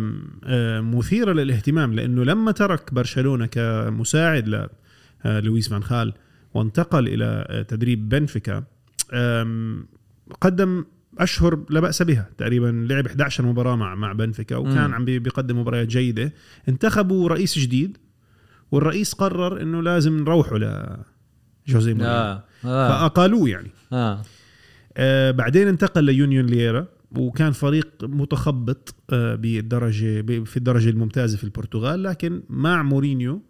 آه مثيرة للاهتمام لأنه لما ترك برشلونة كمساعد للويس فان خال وانتقل إلى تدريب بنفيكا آه قدم أشهر لا بأس بها تقريبا لعب إحدى عشرة مباراة مع مع بنفيكا وكان م. عم بيقدم مباريات جيدة انتخبوا رئيس جديد والرئيس قرر إنه لازم نروحوا لجوزيه مورينيو آه. آه. فأقالوه يعني آه. آه بعدين انتقل ليونيون لييرا وكان فريق متخبط آه بالدرجة في الدرجة الممتازة في البرتغال لكن مع مورينيو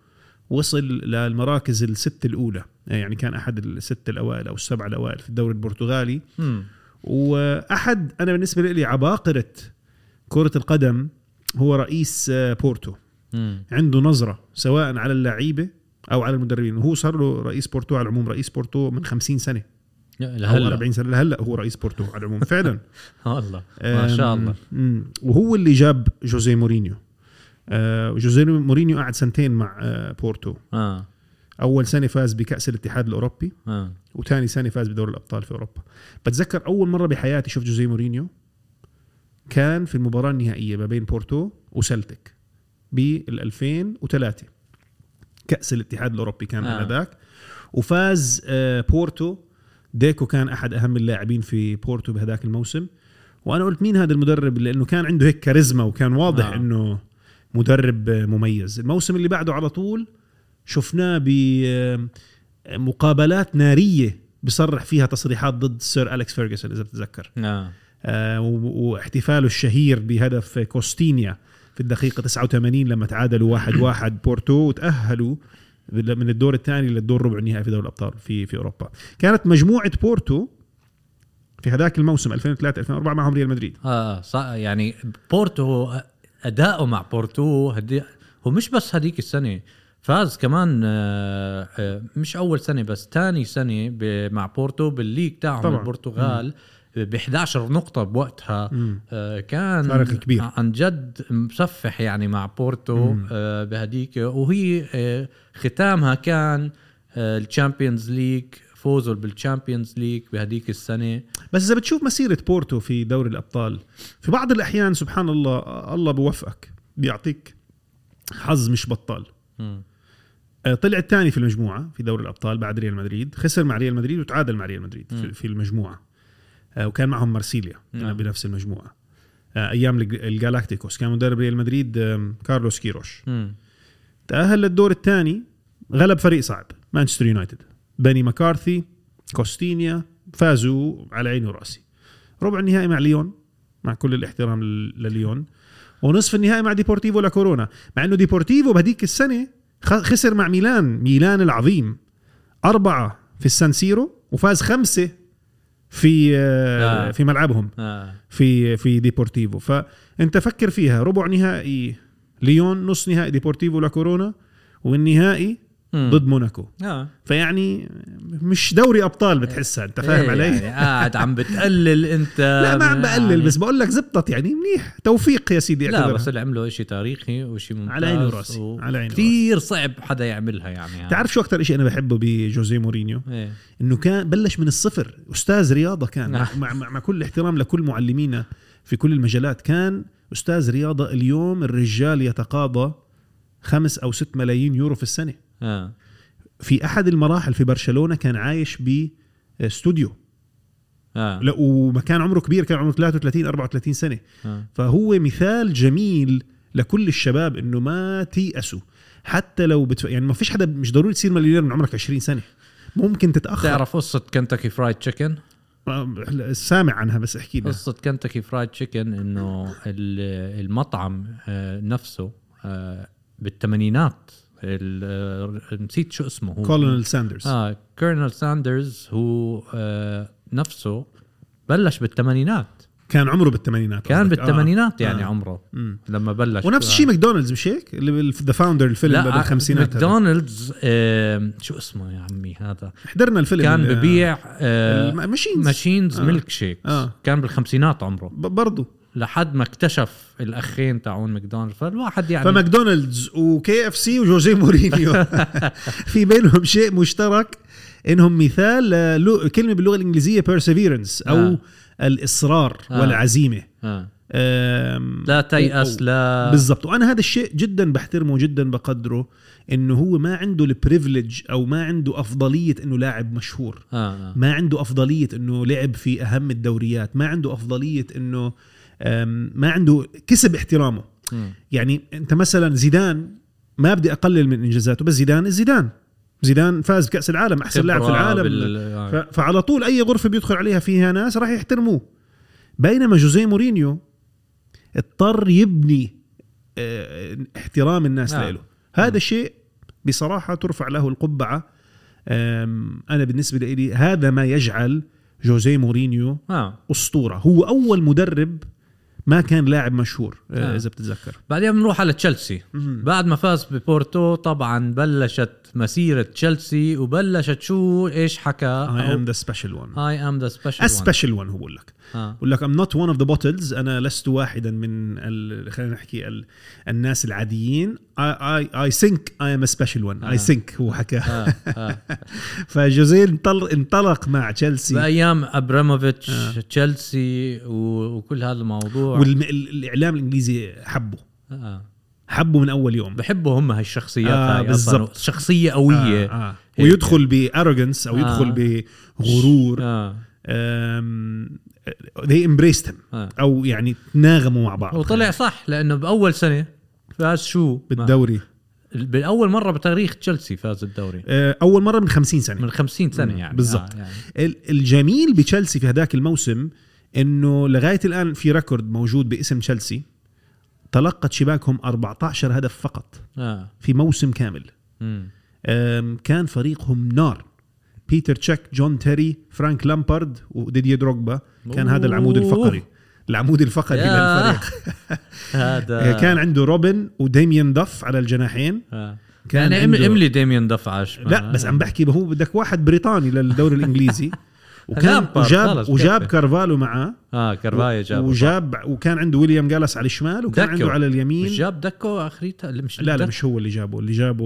وصل للمراكز الست الأولى يعني كان أحد الست الأوائل أو السبعة الأوائل في الدوري البرتغالي م. وأحد أنا بالنسبة لي عباقرة كرة القدم هو رئيس بورتو م. عنده نظرة سواء على اللعيبة أو على المدربين وهو صار له رئيس بورتو على العموم رئيس بورتو من خمسين سنة أو أربعين سنة لهلا هو رئيس بورتو على العموم فعلا والله ما شاء الله وهو اللي جاب جوزيه مورينيو جوزيه مورينيو قعد سنتين مع بورتو آه. أول سنة فاز بكأس الاتحاد الأوروبي آه. وثاني سنة فاز بدور الأبطال في أوروبا بتذكر أول مرة بحياتي شوف جوزيه مورينيو كان في المباراة النهائية ما بين بورتو وسلتك بالألفين وثلاثة كأس الاتحاد الأوروبي كان آه. هذاك وفاز آه بورتو ديكو كان أحد أهم اللاعبين في بورتو بهذاك الموسم وأنا قلت مين هذا المدرب لأنه كان عنده هيك كاريزما وكان واضح آه. أنه مدرب مميز الموسم اللي بعده على طول شفناه بمقابلات نارية بصرح فيها تصريحات ضد سير أليكس فيرغسون إذا بتتذكر آه. آه واحتفاله الشهير بهدف كوستينيا في الدقيقة تسعة وثمانين لما تعادلوا واحد واحد بورتو وتأهلوا من الدور الثاني للدور ربع النهائي في دوري الأبطال في في أوروبا كانت مجموعة بورتو في هذاك الموسم ألفين وثلاثة ألفين وأربعة معهم ريال مدريد آه يعني بورتو أداؤه مع بورتو هدي هو مش بس هديك السنة فاز كمان مش أول سنة بس تاني سنة مع بورتو بالليج تاعهم البرتغال بإحدى عشرة نقطة بوقتها مم. كان فارق كبير عن جد مسفح يعني مع بورتو بهديك وهي ختامها كان الشامبيونز ليج فوزوا بالشامبيونز ليج بهديك السنة بس إذا بتشوف مسيرة بورتو في دوري الأبطال في بعض الأحيان سبحان الله الله بوفقك بيعطيك حظ مش بطال مم. طلع الثاني في المجموعة في دوري الأبطال بعد ريال مدريد خسر مع ريال مدريد وتعادل مع ريال مدريد مم. في المجموعة وكان معهم مارسيليا نعم. بنفس المجموعة أيام الجالاكتيكوس كان مدرب ريال مدريد كارلوس كيروش مم. تأهل للدور الثاني غلب فريق صعب مانشستر يونايتد بني مكارثي كوستينيا فازوا على عيني ورأسي ربع النهائي مع ليون مع كل الاحترام لليون. ونصف النهائي مع ديبورتيفو لا كورونا، مع انه ديبورتيفو بهديك السنه خسر مع ميلان، ميلان العظيم، أربعة في السان سيرو وفاز خمسة في آه. في ملعبهم آه. في في ديبورتيفو. فانت فكر فيها، ربع نهائي ليون، نص نهائي ديبورتيفو لا كورونا، والنهائي مم. ضد موناكو آه. فيعني مش دوري أبطال بتحسها، انت فاهم إيه علي يعني؟ قاعد عم بتقلل انت. لا ما عم بقلل يعني، بس بقول لك زبطت يعني منيح، توفيق يا سيدي. لا بس اللي عمله شيء تاريخي وشي ممتاز، على عيني وراسي و... على عيني كتير وراسي. صعب حدا يعملها يعني, يعني. تعرف شو أكتر شيء أنا بحبه بجوزيه مورينيو؟ إيه؟ إنه كان بلش من الصفر، أستاذ رياضة كان آه. مع, مع, مع كل احترام لكل معلمينا في كل المجالات، كان أستاذ رياضة. اليوم الرجال يتقاضى خمس أو ست ملايين يورو في السنة آه. في أحد المراحل في برشلونة كان عايش باستوديو آه. ومكان عمره كبير، كان عمره ثلاثة وثلاثين أربعة وثلاثين سنة آه. فهو مثال جميل لكل الشباب إنه ما تيأسوا، حتى لو بتف... يعني ما فيش حدا، مش ضروري تصير مليونير من عمرك عشرين سنة، ممكن تتأخر. تعرف قصة كنتاكي فرايد تشيكن؟ سامع عنها بس احكي لنا. قصة كنتاكي فرايد تشيكن إنه المطعم نفسه بالثمانينات، نسيت شو اسمه، هو كولونيل ساندرز اه كولونيل ساندرز هو آه نفسه بلش بالثمانينات، كان عمره بالثمانينات، كان بالثمانينات آه. يعني آه. عمره مم. لما بلش. ونفس الشيء آه. ماكدونالدز مش هيك اللي ذا فاوندر الفيلم بالخمسينات، ماكدونالدز آه شو اسمه يا عمي هذا، حضرنا الفيلم، كان ببيع آه ماشينز ماشينز آه. ميلك شيك آه. كان بالخمسينات عمره برضه، لحد ما اكتشف الأخين تاعون ماكدونالدز. فالواحد يعني فماكدونالدز وكي اف سي وجوزيه مورينيو في بينهم شيء مشترك، إنهم مثال للو... كلمة باللغة الإنجليزية perseverance أو آه. الإصرار آه. والعزيمة آه. آم... لا تيأس و... لا بالضبط. وأنا هذا الشيء جدا بحترمه، جدا بقدره، إنه هو ما عنده البريفليج أو ما عنده أفضلية إنه لاعب مشهور آه. آه. ما عنده أفضلية إنه لعب في أهم الدوريات، ما عنده أفضلية إنه ما عنده كسب احترامه م. يعني أنت مثلا زيدان، ما بدي أقلل من إنجازاته، بس زيدان زيدان زيدان فاز بكأس العالم، أحسن لاعب في العالم بال... فعلى طول أي غرفة بيدخل عليها فيها ناس راح يحترموه. بينما جوزيه مورينيو اضطر يبني اه احترام الناس آه. له. هذا الشيء بصراحة ترفع له القبعة. أنا بالنسبة لي هذا ما يجعل جوزيه مورينيو آه. أسطورة. هو أول مدرب ما كان لاعب مشهور آه. إذا بتتذكر. بعدين بنروح على تشيلسي، بعد ما فاز ببورتو طبعا بلشت مسيرة تشيلسي، وبلشت شو إيش حكى I am the special one I am the special A one special one. هو بقول لك آه. بقول لك I'm not one of the bottles، أنا لست واحدا من ال... خلينا نحكي ال... الناس العاديين. I, I, I think I am a special one آه. I think هو حكى آه. آه. فجوزيه انطلق... انطلق مع تشيلسي بأيام أبراموفيتش آه. تشيلسي و... وكل هذا الموضوع، والإعلام الإنجليزي حبه آه. حبه من أول يوم، بحبه هم هالشخصيات آه بالضبط، شخصية قوية آه آه. ويدخل بأروغنس أو آه. يدخل بغرور آه. they embraced him آه. أو يعني تناغموا مع بعض. وطلع صح، لأنه بأول سنة فاز شو بالدوري، بالأول مرة بتاريخ تشيلسي فاز الدوري آه. أول مرة من خمسين سنة، من خمسين سنة يعني بالضبط آه يعني. الجميل بتشيلسي في هداك الموسم إنه لغاية الآن في ريكورد موجود باسم تشيلسي، تلقت شباكهم أربعة عشر هدف فقط آه. في موسم كامل. كان فريقهم نار، بيتر تشيك، جون تيري، فرانك لامبارد وديدييه دروغبا، كان هذا العمود الفقري، العمود الفقري للفريق. هذا كان عنده روبن وديميان دف على الجناحين آه. كان عنده... املي ديميان دف عاش لا بس عم بحكي، هو بدك واحد بريطاني للدوري الإنجليزي. وكان وجاب وجاب كارفالو معه اه كارفايا جاب وجاب صح. وكان عنده ويليام جالس على الشمال، وكان عنده على اليمين جاب دكو اخريته مش لا لا مش هو اللي جابه اللي جابه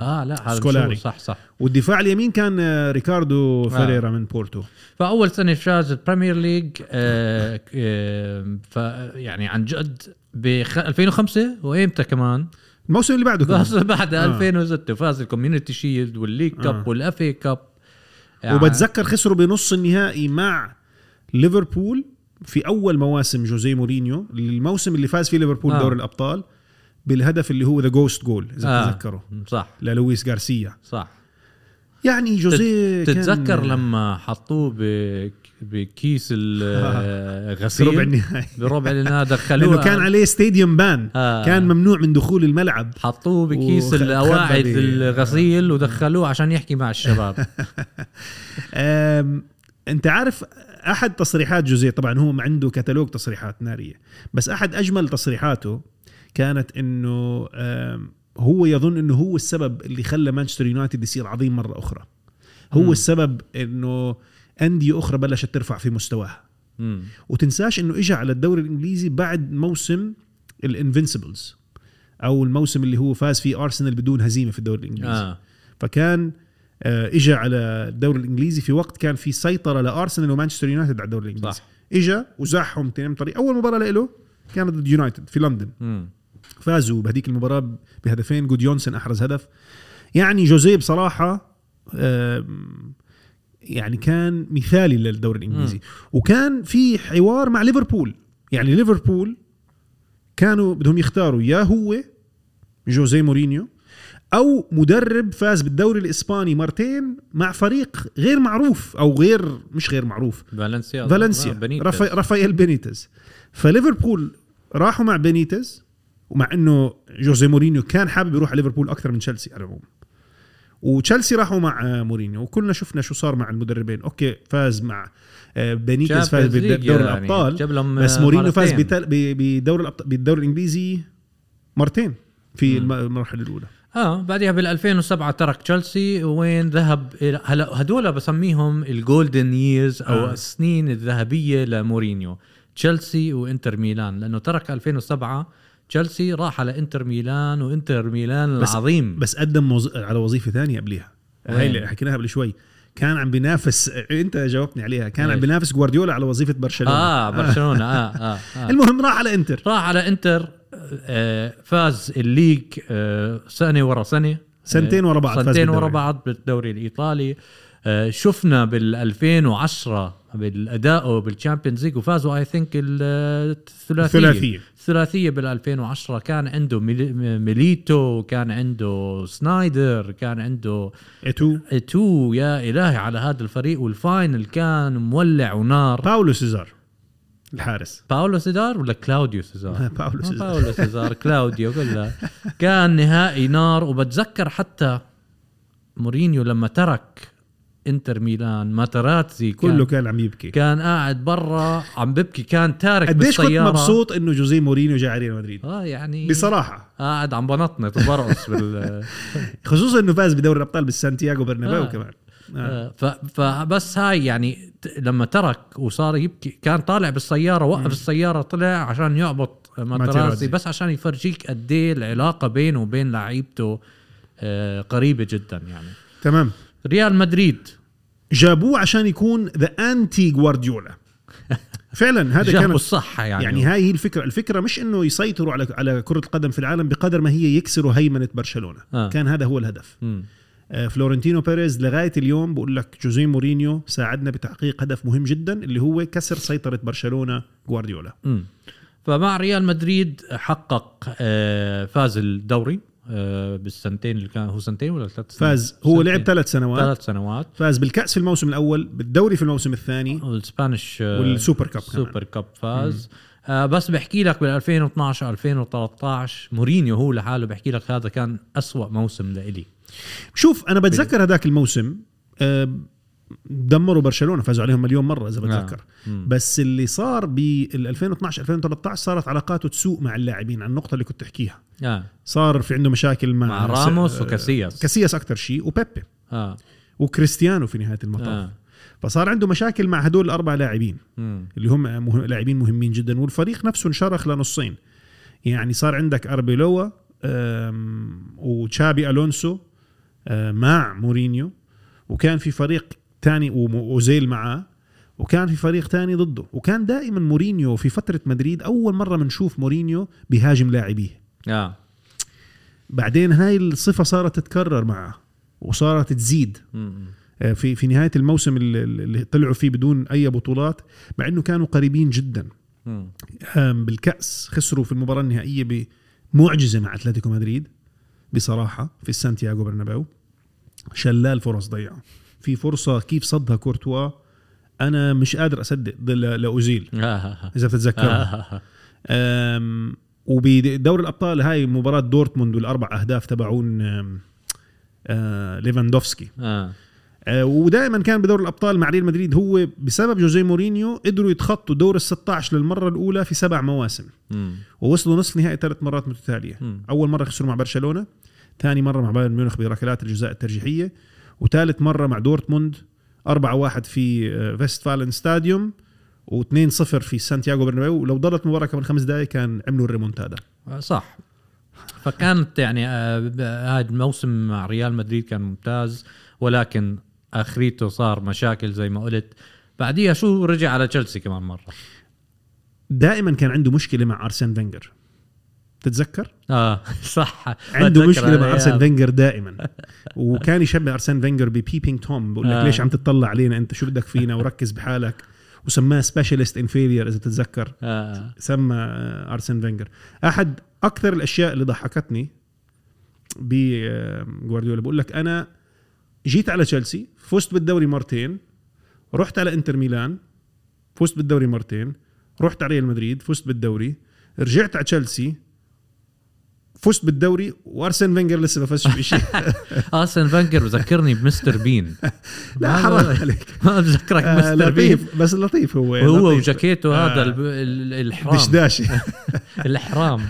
اه لا سكولاري صح صح. والدفاع اليمين كان ريكاردو فيريرا آه. من بورتو. فاول سنه فاز البريمير ليج آه آه ف يعني عن جد ب ألفين وخمسة، وامتى كمان الموسم اللي بعده كمان بعد آه. ألفين وستة فاز الكوميونتي شيلد والليج كاب آه. والاف اي كاب يعني. وبتذكر خسروا بنص النهائي مع ليفربول في أول مواسم جوزيه مورينيو، الموسم اللي فاز فيه ليفربول آه. دور الأبطال بالهدف اللي هو the ghost goal إذا آه. تذكره صح، للويس غارسيا صح. يعني جوزيه تتذكر كان... لما حطوه بكيس الغسيل بربع النهائي بربع النهائي دخلوه لانه كان عليه ستاديوم بان آه. كان ممنوع من دخول الملعب, حطوه بكيس القواعد الغسيل ودخلوه عشان يحكي مع الشباب. انت عارف احد تصريحات جوزيه, طبعا هو عنده كتالوج تصريحات ناريه, بس احد اجمل تصريحاته كانت انه هو يظن انه هو السبب اللي خلى مانشستر يونايتد يصير عظيم مره اخرى, هو م. السبب انه أندية أخرى بلشت ترفع في مستواها. مم. وتنساش أنه إجا على الدوري الإنجليزي بعد موسم الانفنسبلز, أو الموسم اللي هو فاز فيه أرسنال بدون هزيمة في الدوري الإنجليزي. آه. فكان إجا على الدوري الإنجليزي في وقت كان في سيطرة لأرسنال ومانشستر يونايتد على الدوري الإنجليزي. إجا وزاحهم تنام طريق. أول مباراة له كانت ضد يونايتد في لندن. مم. فازوا بهديك المباراة بهدفين, جود يونسن أحرز هدف. يعني جوزيه بصراحة يعني كان مثالي للدوري الإنجليزي. م. وكان في حوار مع ليفربول, يعني ليفربول كانوا بدهم يختاروا يا هو جوزيه مورينيو أو مدرب فاز بالدوري الإسباني مرتين مع فريق غير معروف, أو غير مش غير معروف, فالنسيا, فالنسيا رافائيل بينيتز. فليفربول راحوا مع بينيتز, ومع أنه جوزيه مورينيو كان حابب يروح على ليفربول أكثر من تشيلسي على العموم, وتشيلسي راحوا مع مورينيو, وكلنا شفنا شو صار مع المدربين. أوكي فاز مع بينيتز, فاز بدور الأبطال, بس مورينيو فاز بدور الأبطال بالدوري الإنجليزي مرتين في المرحلة الأولى. آه بعدها بالألفين وسبعة ترك تشيلسي وين ذهب. هلا هدول بسميهم الجولدن ييرز أو السنين الذهبية لمورينيو, تشيلسي وإنتر ميلان, لأنه ترك ألفين وسبعة تشيلسي راح على انتر ميلان, وانتر ميلان بس العظيم, بس قدم وز... على وظيفة ثانية قبلها, هاي اللي حكيناها قبل شوي, كان عم بينافس, انت جاوبتني عليها, كان عم بينافس جوارديولا على وظيفة برشلونة. اه برشلونة آه, آه, آه. المهم راح على انتر, راح على انتر آه فاز الليج آه سنة ورا سنة, سنتين ورا بعض, سنتين ورا بعض بالدوري الإيطالي. آه شفنا بالألفين وعشرة بالأداء بالشامبيونز ليج, وفازوا اي ثينك الثلاثية الثلاثية بالألفين وعشرة. كان عنده ميليتو, كان عنده سنايدر, كان عنده اتو اتو يا إلهي على هذا الفريق. والفاينل كان مولع ونار. باولو سيزار الحارس, باولو سيزار ولا كلاوديو سيزار؟ باولو سيزار, باولو سيزار كلاوديو كلها. كان نهائي نار. وبتذكر حتى مورينيو لما ترك انتر ميلان ماتراتزي كله كان عم يبكي, كان قاعد برا عم ببكي, كان تارك بالسيارة. قديش كنت مبسوط انه جوزيه مورينيو جاء على ريال مدريد. اه يعني بصراحة قاعد عم بنطنط وبرقص بال خصوصا انه فاز بدوري الابطال بالسانتياغو برنابيو آه. كمان آه. آه. فبس هاي يعني لما ترك وصار يبكي, كان طالع بالسيارة, وقف السيارة طلع عشان يعبط ماتراتزي, بس عشان يفرجيك قد ايه العلاقة بينه وبين لعيبته آه قريبة جدا يعني. تمام. ريال مدريد جابوه عشان يكون ذا أنتي جوارديولا فعلا, هذا كان الصح يعني. يعني هاي هي الفكرة. الفكرة مش إنه يسيطروا على على كرة القدم في العالم بقدر ما هي يكسروا هيمنة برشلونة. آه. كان هذا هو الهدف. آه فلورنتينو بيريز لغاية اليوم بقول لك جوزيه مورينيو ساعدنا بتحقيق هدف مهم جدا اللي هو كسر سيطرة برشلونة جوارديولا. م. فمع ريال مدريد حقق آه فاز الدوري بالسنتين اللي كان هو, سنتين ولا ثلاث سنوات فاز هو, لعب ثلاث سنوات ثلاث سنوات فاز بالكأس في الموسم الأول, بالدوري في الموسم الثاني, والسبانيش والسوبر كاب, سوبر كاب فاز. آه بس بحكي لك بالألفين واثناشر ألفين وثلاثطعش مورينيو هو لحاله بحكي لك هذا كان أسوأ موسم لإلي. شوف أنا بتذكر هذاك الموسم آه دمروا برشلونة, فازوا عليهم مليون مرة إذا بتذكر. آه. بس اللي صار بالألفين واثناشر ألفين وثلاثطعش صارت علاقاته تسوء مع اللاعبين, عن النقطة اللي كنت تحكيها. آه. صار في عنده مشاكل مع, مع راموس وكاسياس, كاسياس أكتر شيء, وبيبي آه. وكريستيانو في نهاية المطاف. آه. فصار عنده مشاكل مع هدول الأربع لاعبين م. اللي هم مه... لاعبين مهمين جدا, والفريق نفسه انشرخ لنصين. يعني صار عندك أربيلوا أم... وتشابي ألونسو أم... مع مورينيو, وكان في فريق تاني وأوزيل معه, وكان في فريق تاني ضده. وكان دائما مورينيو في فترة مدريد أول مرة منشوف مورينيو بهاجم لاعبيه. آه. بعدين هاي الصفة صارت تتكرر معه وصارت تزيد. م- في في نهاية الموسم اللي طلعوا فيه بدون أي بطولات, مع إنه كانوا قريبين جدا. م- بالكأس خسروا في المباراة النهائية بمعجزة مع أتلتيكو مدريد بصراحة في سانتياغو برنابيو. شلال فرص ضيعوا, في فرصة كيف صدها كورتوا أنا مش قادر أصدق لو أزيل إذا بتتذكرها. وبدور الأبطال هاي مباراة دورتموند والأربع أهداف تبعون ليفاندوفسكي. آه. آه ودائما كان بدور الأبطال مع ريال مدريد هو بسبب جوزيه مورينيو قدروا يتخطوا دور الستة عشر للمرة الأولى في سبع مواسم م. ووصلوا نصف نهائي ثلاث مرات متتالية. م. أول مرة خسروا مع برشلونة, ثاني مرة مع بايرن ميونخ بركلات الجزاء الترجيحية, وثالث مرة مع دورتموند أربعة واحد في فيستفالن ستاديوم واثنين صفر في سانتياغو برنابيو. ولو ضلت مباراة كمان خمس دقايق كان عملوا الريمونتادا. صح, فكانت يعني هذا الموسم مع ريال مدريد كان ممتاز, ولكن آخريته صار مشاكل زي ما قلت. بعديها شو رجع على تشيلسي كمان مرة. دائما كان عنده مشكلة مع أرسن فينجر, تتذكر؟ آه صح, عنده مشكلة مع أرسن فينجر دائما, وكان يشبه أرسن فينجر ببيبينج توم, بقول لك آه. ليش عم تطلع علينا أنت, شو بدك فينا, وركز بحالك. وسماه سبيشالست انفيرير إذا تتذكر. آه. سمى أرسن فينجر. أحد أكثر الأشياء اللي ضحكتني بجوارديولا, بقول لك أنا جيت على تشيلسي فزت بالدوري مرتين, رحت على إنتر ميلان فزت بالدوري مرتين, رحت على ريال مدريد فزت بالدوري, رجعت على تشيلسي فزت بالدوري, وارسن فينجر لسه ما فازش بشيء. ارسن فينجر بذكرني بمستر بين. لا حرام عليك, ما بذكرك مستر بين, بس لطيف هو هو وجاكيته هذا الحرام دشداشي الحرام.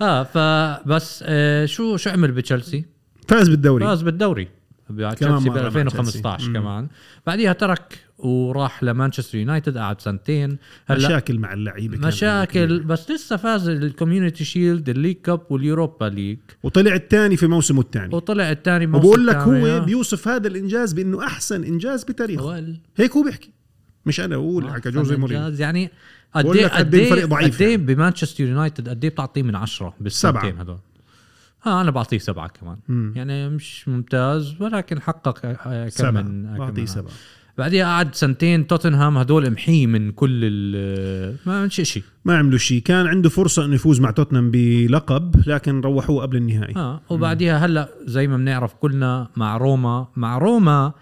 اه فبس شو شو عمل بتشيلسي؟ فاز بالدوري, فاز بالدوري بتشيلسي ب ألفين وخمسة عشر كمان. بعديها ترك وراح لمانشستر يونايتد, قعد سنتين. هلا مشاكل مع اللعيبه, مشاكل, بس لسه فاز الكوميونيتي شيلد, الليج كاب واليوروبا ليج, وطلع الثاني في موسمه الثاني, وطلع الثاني موسمه. وبقول لك هو بيوصف هذا الانجاز بانه احسن انجاز بتاريخه, هيك هو بيحكي, مش انا اقول على جوزيه مورينيو. يعني قد قد فريق ضعيف يعني. بمانشستر يونايتد قد ايه بتعطيه من عشرة بالسنتين هذول؟ ها أنا بعطيه سبعة كمان. مم. يعني مش ممتاز ولكن حقق كم من بعطيه سبعة. بعديها قعد سنتين توتنهام, هدول امحيه من كل ال ما عملش شيء, ما عملوا شيء. كان عنده فرصة إنه يفوز مع توتنهام بلقب لكن روحوه قبل النهائي. آه. وبعديها هلا زي ما بنعرف كلنا مع روما, مع روما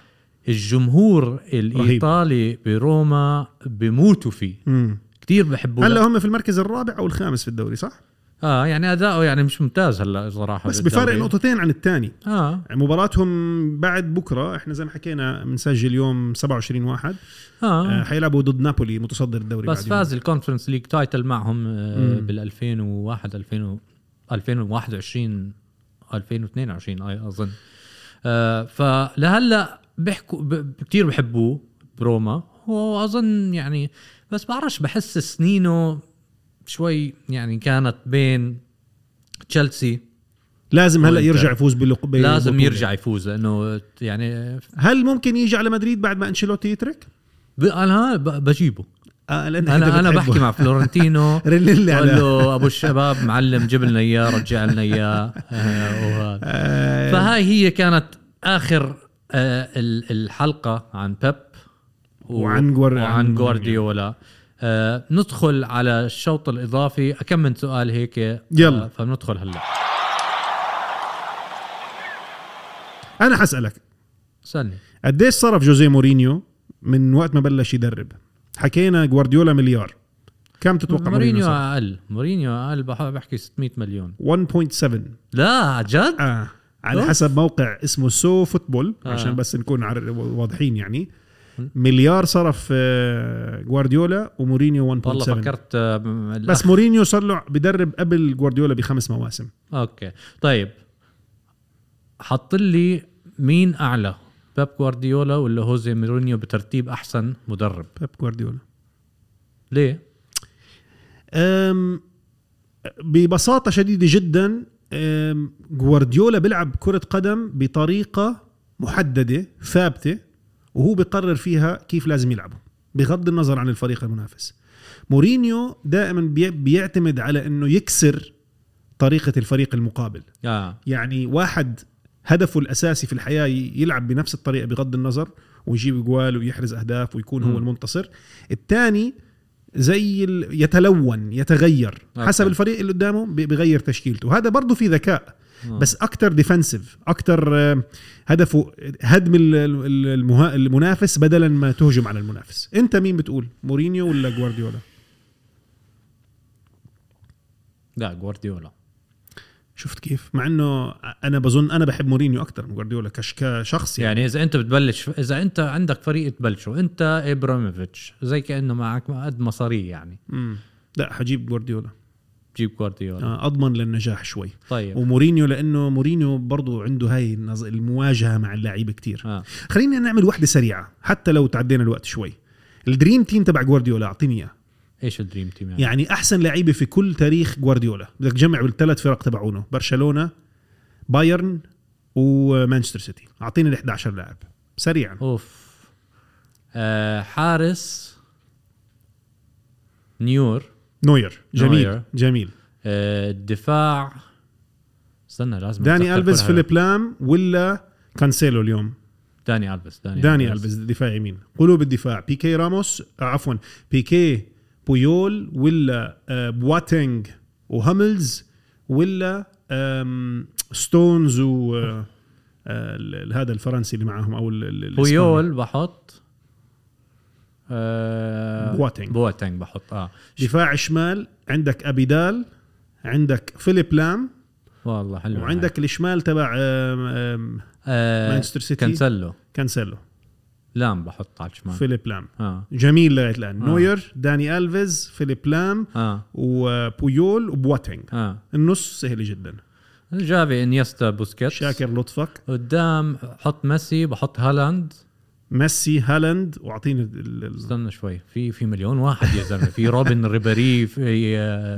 الجمهور الإيطالي رهيب. بروما بموتوا فيه. مم. كتير بحبوا. هلا هم في المركز الرابع أو الخامس في الدوري, صح؟ آه يعني أداؤه يعني مش ممتاز هلا صراحة, بس بفارق نقطتين عن الثاني. آه. مباراتهم بعد بكرة, إحنا زي ما حكينا بنسجل يوم سبعة وعشرين واحد. آه. حيلعبوا ضد نابولي متصدر الدوري. بس فاز الكونفرنس ليج تايتل معهم بالألفين وواحد ألفين وواحد وعشرين ألفين واثنين وعشرين أظن. آه فلهلا بيحكوا كتير بحبوه بروما, وأظن يعني بس بعرفش, بحس سنينه شوي يعني كانت بين تشيلسي. لازم هلا يرجع يفوز باللقب, لازم يرجع يفوز لانه يعني. هل ممكن يجي على مدريد بعد ما انشيلوتي يترك؟ انا بجيبه. آه انا انا بحكي مع فلورنتينو قال له ابو الشباب معلم جيب لنا اياه, رجع لنا اياه. وهذا فهاي هي كانت اخر آه الحلقه عن بيب وعن وعن جوارديولا. آه، ندخل على الشوط الإضافي. أكم من سؤال هيك. يلا آه، فندخل هلا. أنا حسألك. سألني. قديش صرف جوزيه مورينيو من وقت ما بلش يدرب؟ حكينا جوارديولا مليار, كم تتوقع مورينيو؟ أقل, مورينيو أقل, بحكي ستمية مليون. واحد فاصلة سبعة. لا جد؟ آه. على أوف. حسب موقع اسمه سو فوتبول. آه. عشان بس نكون واضحين يعني. مليار صرف جوارديولا ومورينيو واحد فاصلة سبعة. والله فكرت بس مورينيو صار له بدرب قبل جوارديولا بخمس مواسم. اوكي طيب, حط لي مين اعلى, بيب جوارديولا ولا هوزيه مورينيو بترتيب احسن مدرب؟ بيب جوارديولا. ليه؟ أم ببساطه شديده جدا, جوارديولا بيلعب كره قدم بطريقه محدده ثابته وهو بيقرر فيها كيف لازم يلعبوا بغض النظر عن الفريق المنافس. مورينيو دائما بيعتمد على انه يكسر طريقة الفريق المقابل. آه. يعني واحد هدفه الاساسي في الحياة يلعب بنفس الطريقة بغض النظر ويجيب جوال ويحرز اهداف ويكون م. هو المنتصر. الثاني زي يتلون, يتغير. آه. حسب الفريق اللي قدامه بيغير تشكيلته, وهذا برضو في ذكاء. بس اكتر ديفنسيف، اكتر هدفه هدم المنافس بدلا ما تهجم على المنافس. انت مين بتقول، مورينيو ولا جوارديولا؟ لا جوارديولا. شفت كيف؟ مع انه انا بظن انا بحب مورينيو اكتر من جوارديولا كشخص يعني. يعني اذا انت بتبلش، اذا انت عندك فريق تبلشه، انت ابراموفيتش زي كانه معك قد مصاري يعني، امم لا حجيب جوارديولا، جيب جوارديولا آه اضمن للنجاح شوي. طيب ومورينيو لانه مورينيو برضو عنده هاي المواجهه مع اللعيبه كتير. آه. خلينا نعمل واحده سريعه حتى لو تعدينا الوقت شوي. الدريم تيم تبع جوارديولا اعطيني اياه. ايش الدريم تيم يعني؟ يعني احسن لعيبه في كل تاريخ جوارديولا، بدك تجمع بالثلاث فرق تبعونه، برشلونه بايرن ومانشستر سيتي. اعطيني إحدى عشر لاعب سريعا. اوف آه حارس نيور نوير جميل نوير. جميل آه الدفاع استنى لازم داني ألفيس فيليب لام ولا كانسيلو اليوم؟ داني ألفيس. داني, داني ألفيس دفاع يمين. قلوب الدفاع بيكي راموس آه عفوا بيكي بويول ولا بواتينغ وهاملز ولا ستونز و هذا الفرنسي اللي معهم او بويول بحط أه بواتينغ بواتينغ بحط اه دفاع شمال عندك أبيدال عندك فيليب لام والله حلو وعندك الشمال تبع مانشستر سيتي كانسيلو كانسيلو لام بحط على الشمال فيليب لام آه. جميل لغاية الآن آه. نوير داني ألفيز فيليب لام آه. وبويول وبواتينغ آه. النص سهل جدا. جافي إنيستا بوسكيتس. شاكر لطفك. قدام حط ميسي بحط هالاند. ميسي هالاند وعطيني ال... استنى شوي في في مليون واحد يا زلمة في روبن ريبيري في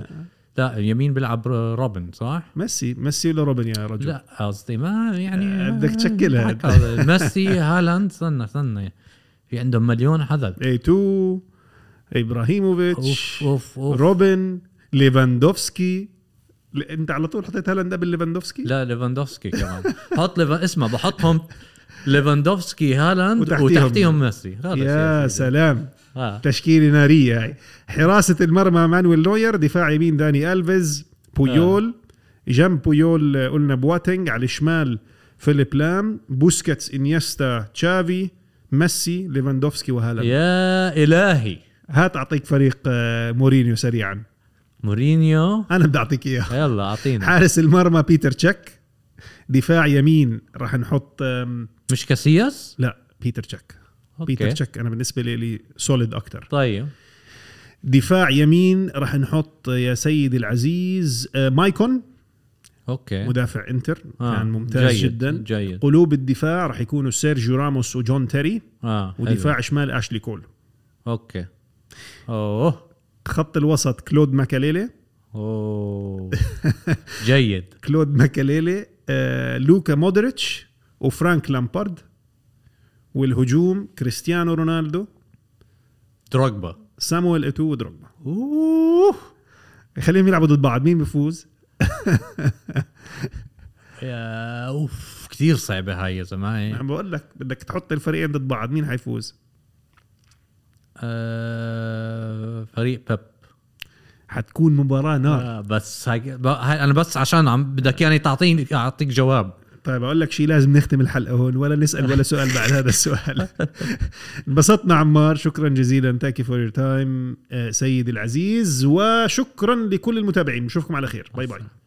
لا يمين بيلعب روبن صح؟ ميسي ميسي ولا روبن يا رجل؟ لا قصدي ما يعني بدك تشكلها ميسي هالاند استنى استنى في عندهم مليون حدث اي تو ابراهيموفيتش أوف أوف. روبن ليفاندوفسكي انت على طول حطيت هالاند قبل ليفاندوفسكي؟ لا ليفاندوفسكي كمان حط ليفا اسمه بحطهم ليفاندوفسكي هالاند وتحتيهم, وتحتيهم ميسي يا, يا سلام آه. تشكيلة نارية هاي. حراسة المرمى مانويل نوير دفاع يمين داني ألفيز بويول آه. جنب بويول قلنا بواتينغ على الشمال فيليب لام بوسكيتس إنيستا تشافي ميسي ليفاندوفسكي وهالاند. يا إلهي هات أعطيك فريق مورينيو سريعا. مورينيو أنا بدي أعطيك إياه يلا أعطينا. حارس المرمى بيتر تشيك دفاع يمين راح نحط مش كاسياس لا بيتر تشيك أوكي. بيتر تشيك أنا بالنسبة لي سوليد أكتر. طيب دفاع يمين رح نحط يا سيد العزيز مايكون أوكي. مدافع انتر كان آه. يعني ممتاز جيد. جدا جيد. قلوب الدفاع رح يكونوا سيرجيو راموس وجون تيري آه. ودفاع حلو. شمال أشلي كول أوكي. أوه. خط الوسط كلود ماكاليلي أوه. جيد كلود ماكاليلي آه. لوكا مودريتش وفرانك لامبارد والهجوم كريستيانو رونالدو دروجبا سامويل إيتو ودروجبا. اوه خليهم يلعبوا ضد بعض مين بيفوز؟ يا اوف كثير صعبه هاي يا زلمه. عم بقول لك بدك تحط الفريقين ضد بعض مين حيفوز؟ آه فريق بيب حتكون مباراه نار آه بس هاي انا بس عشان عم بدك يعني تعطيني اعطيك جواب. طيب أقول لك شيء لازم نختم الحلقة هون ولا نسأل ولا سؤال بعد هذا السؤال. انبسطنا عمار شكرا جزيلا thank you for your time سيد العزيز وشكرا لكل المتابعين نشوفكم على خير باي باي.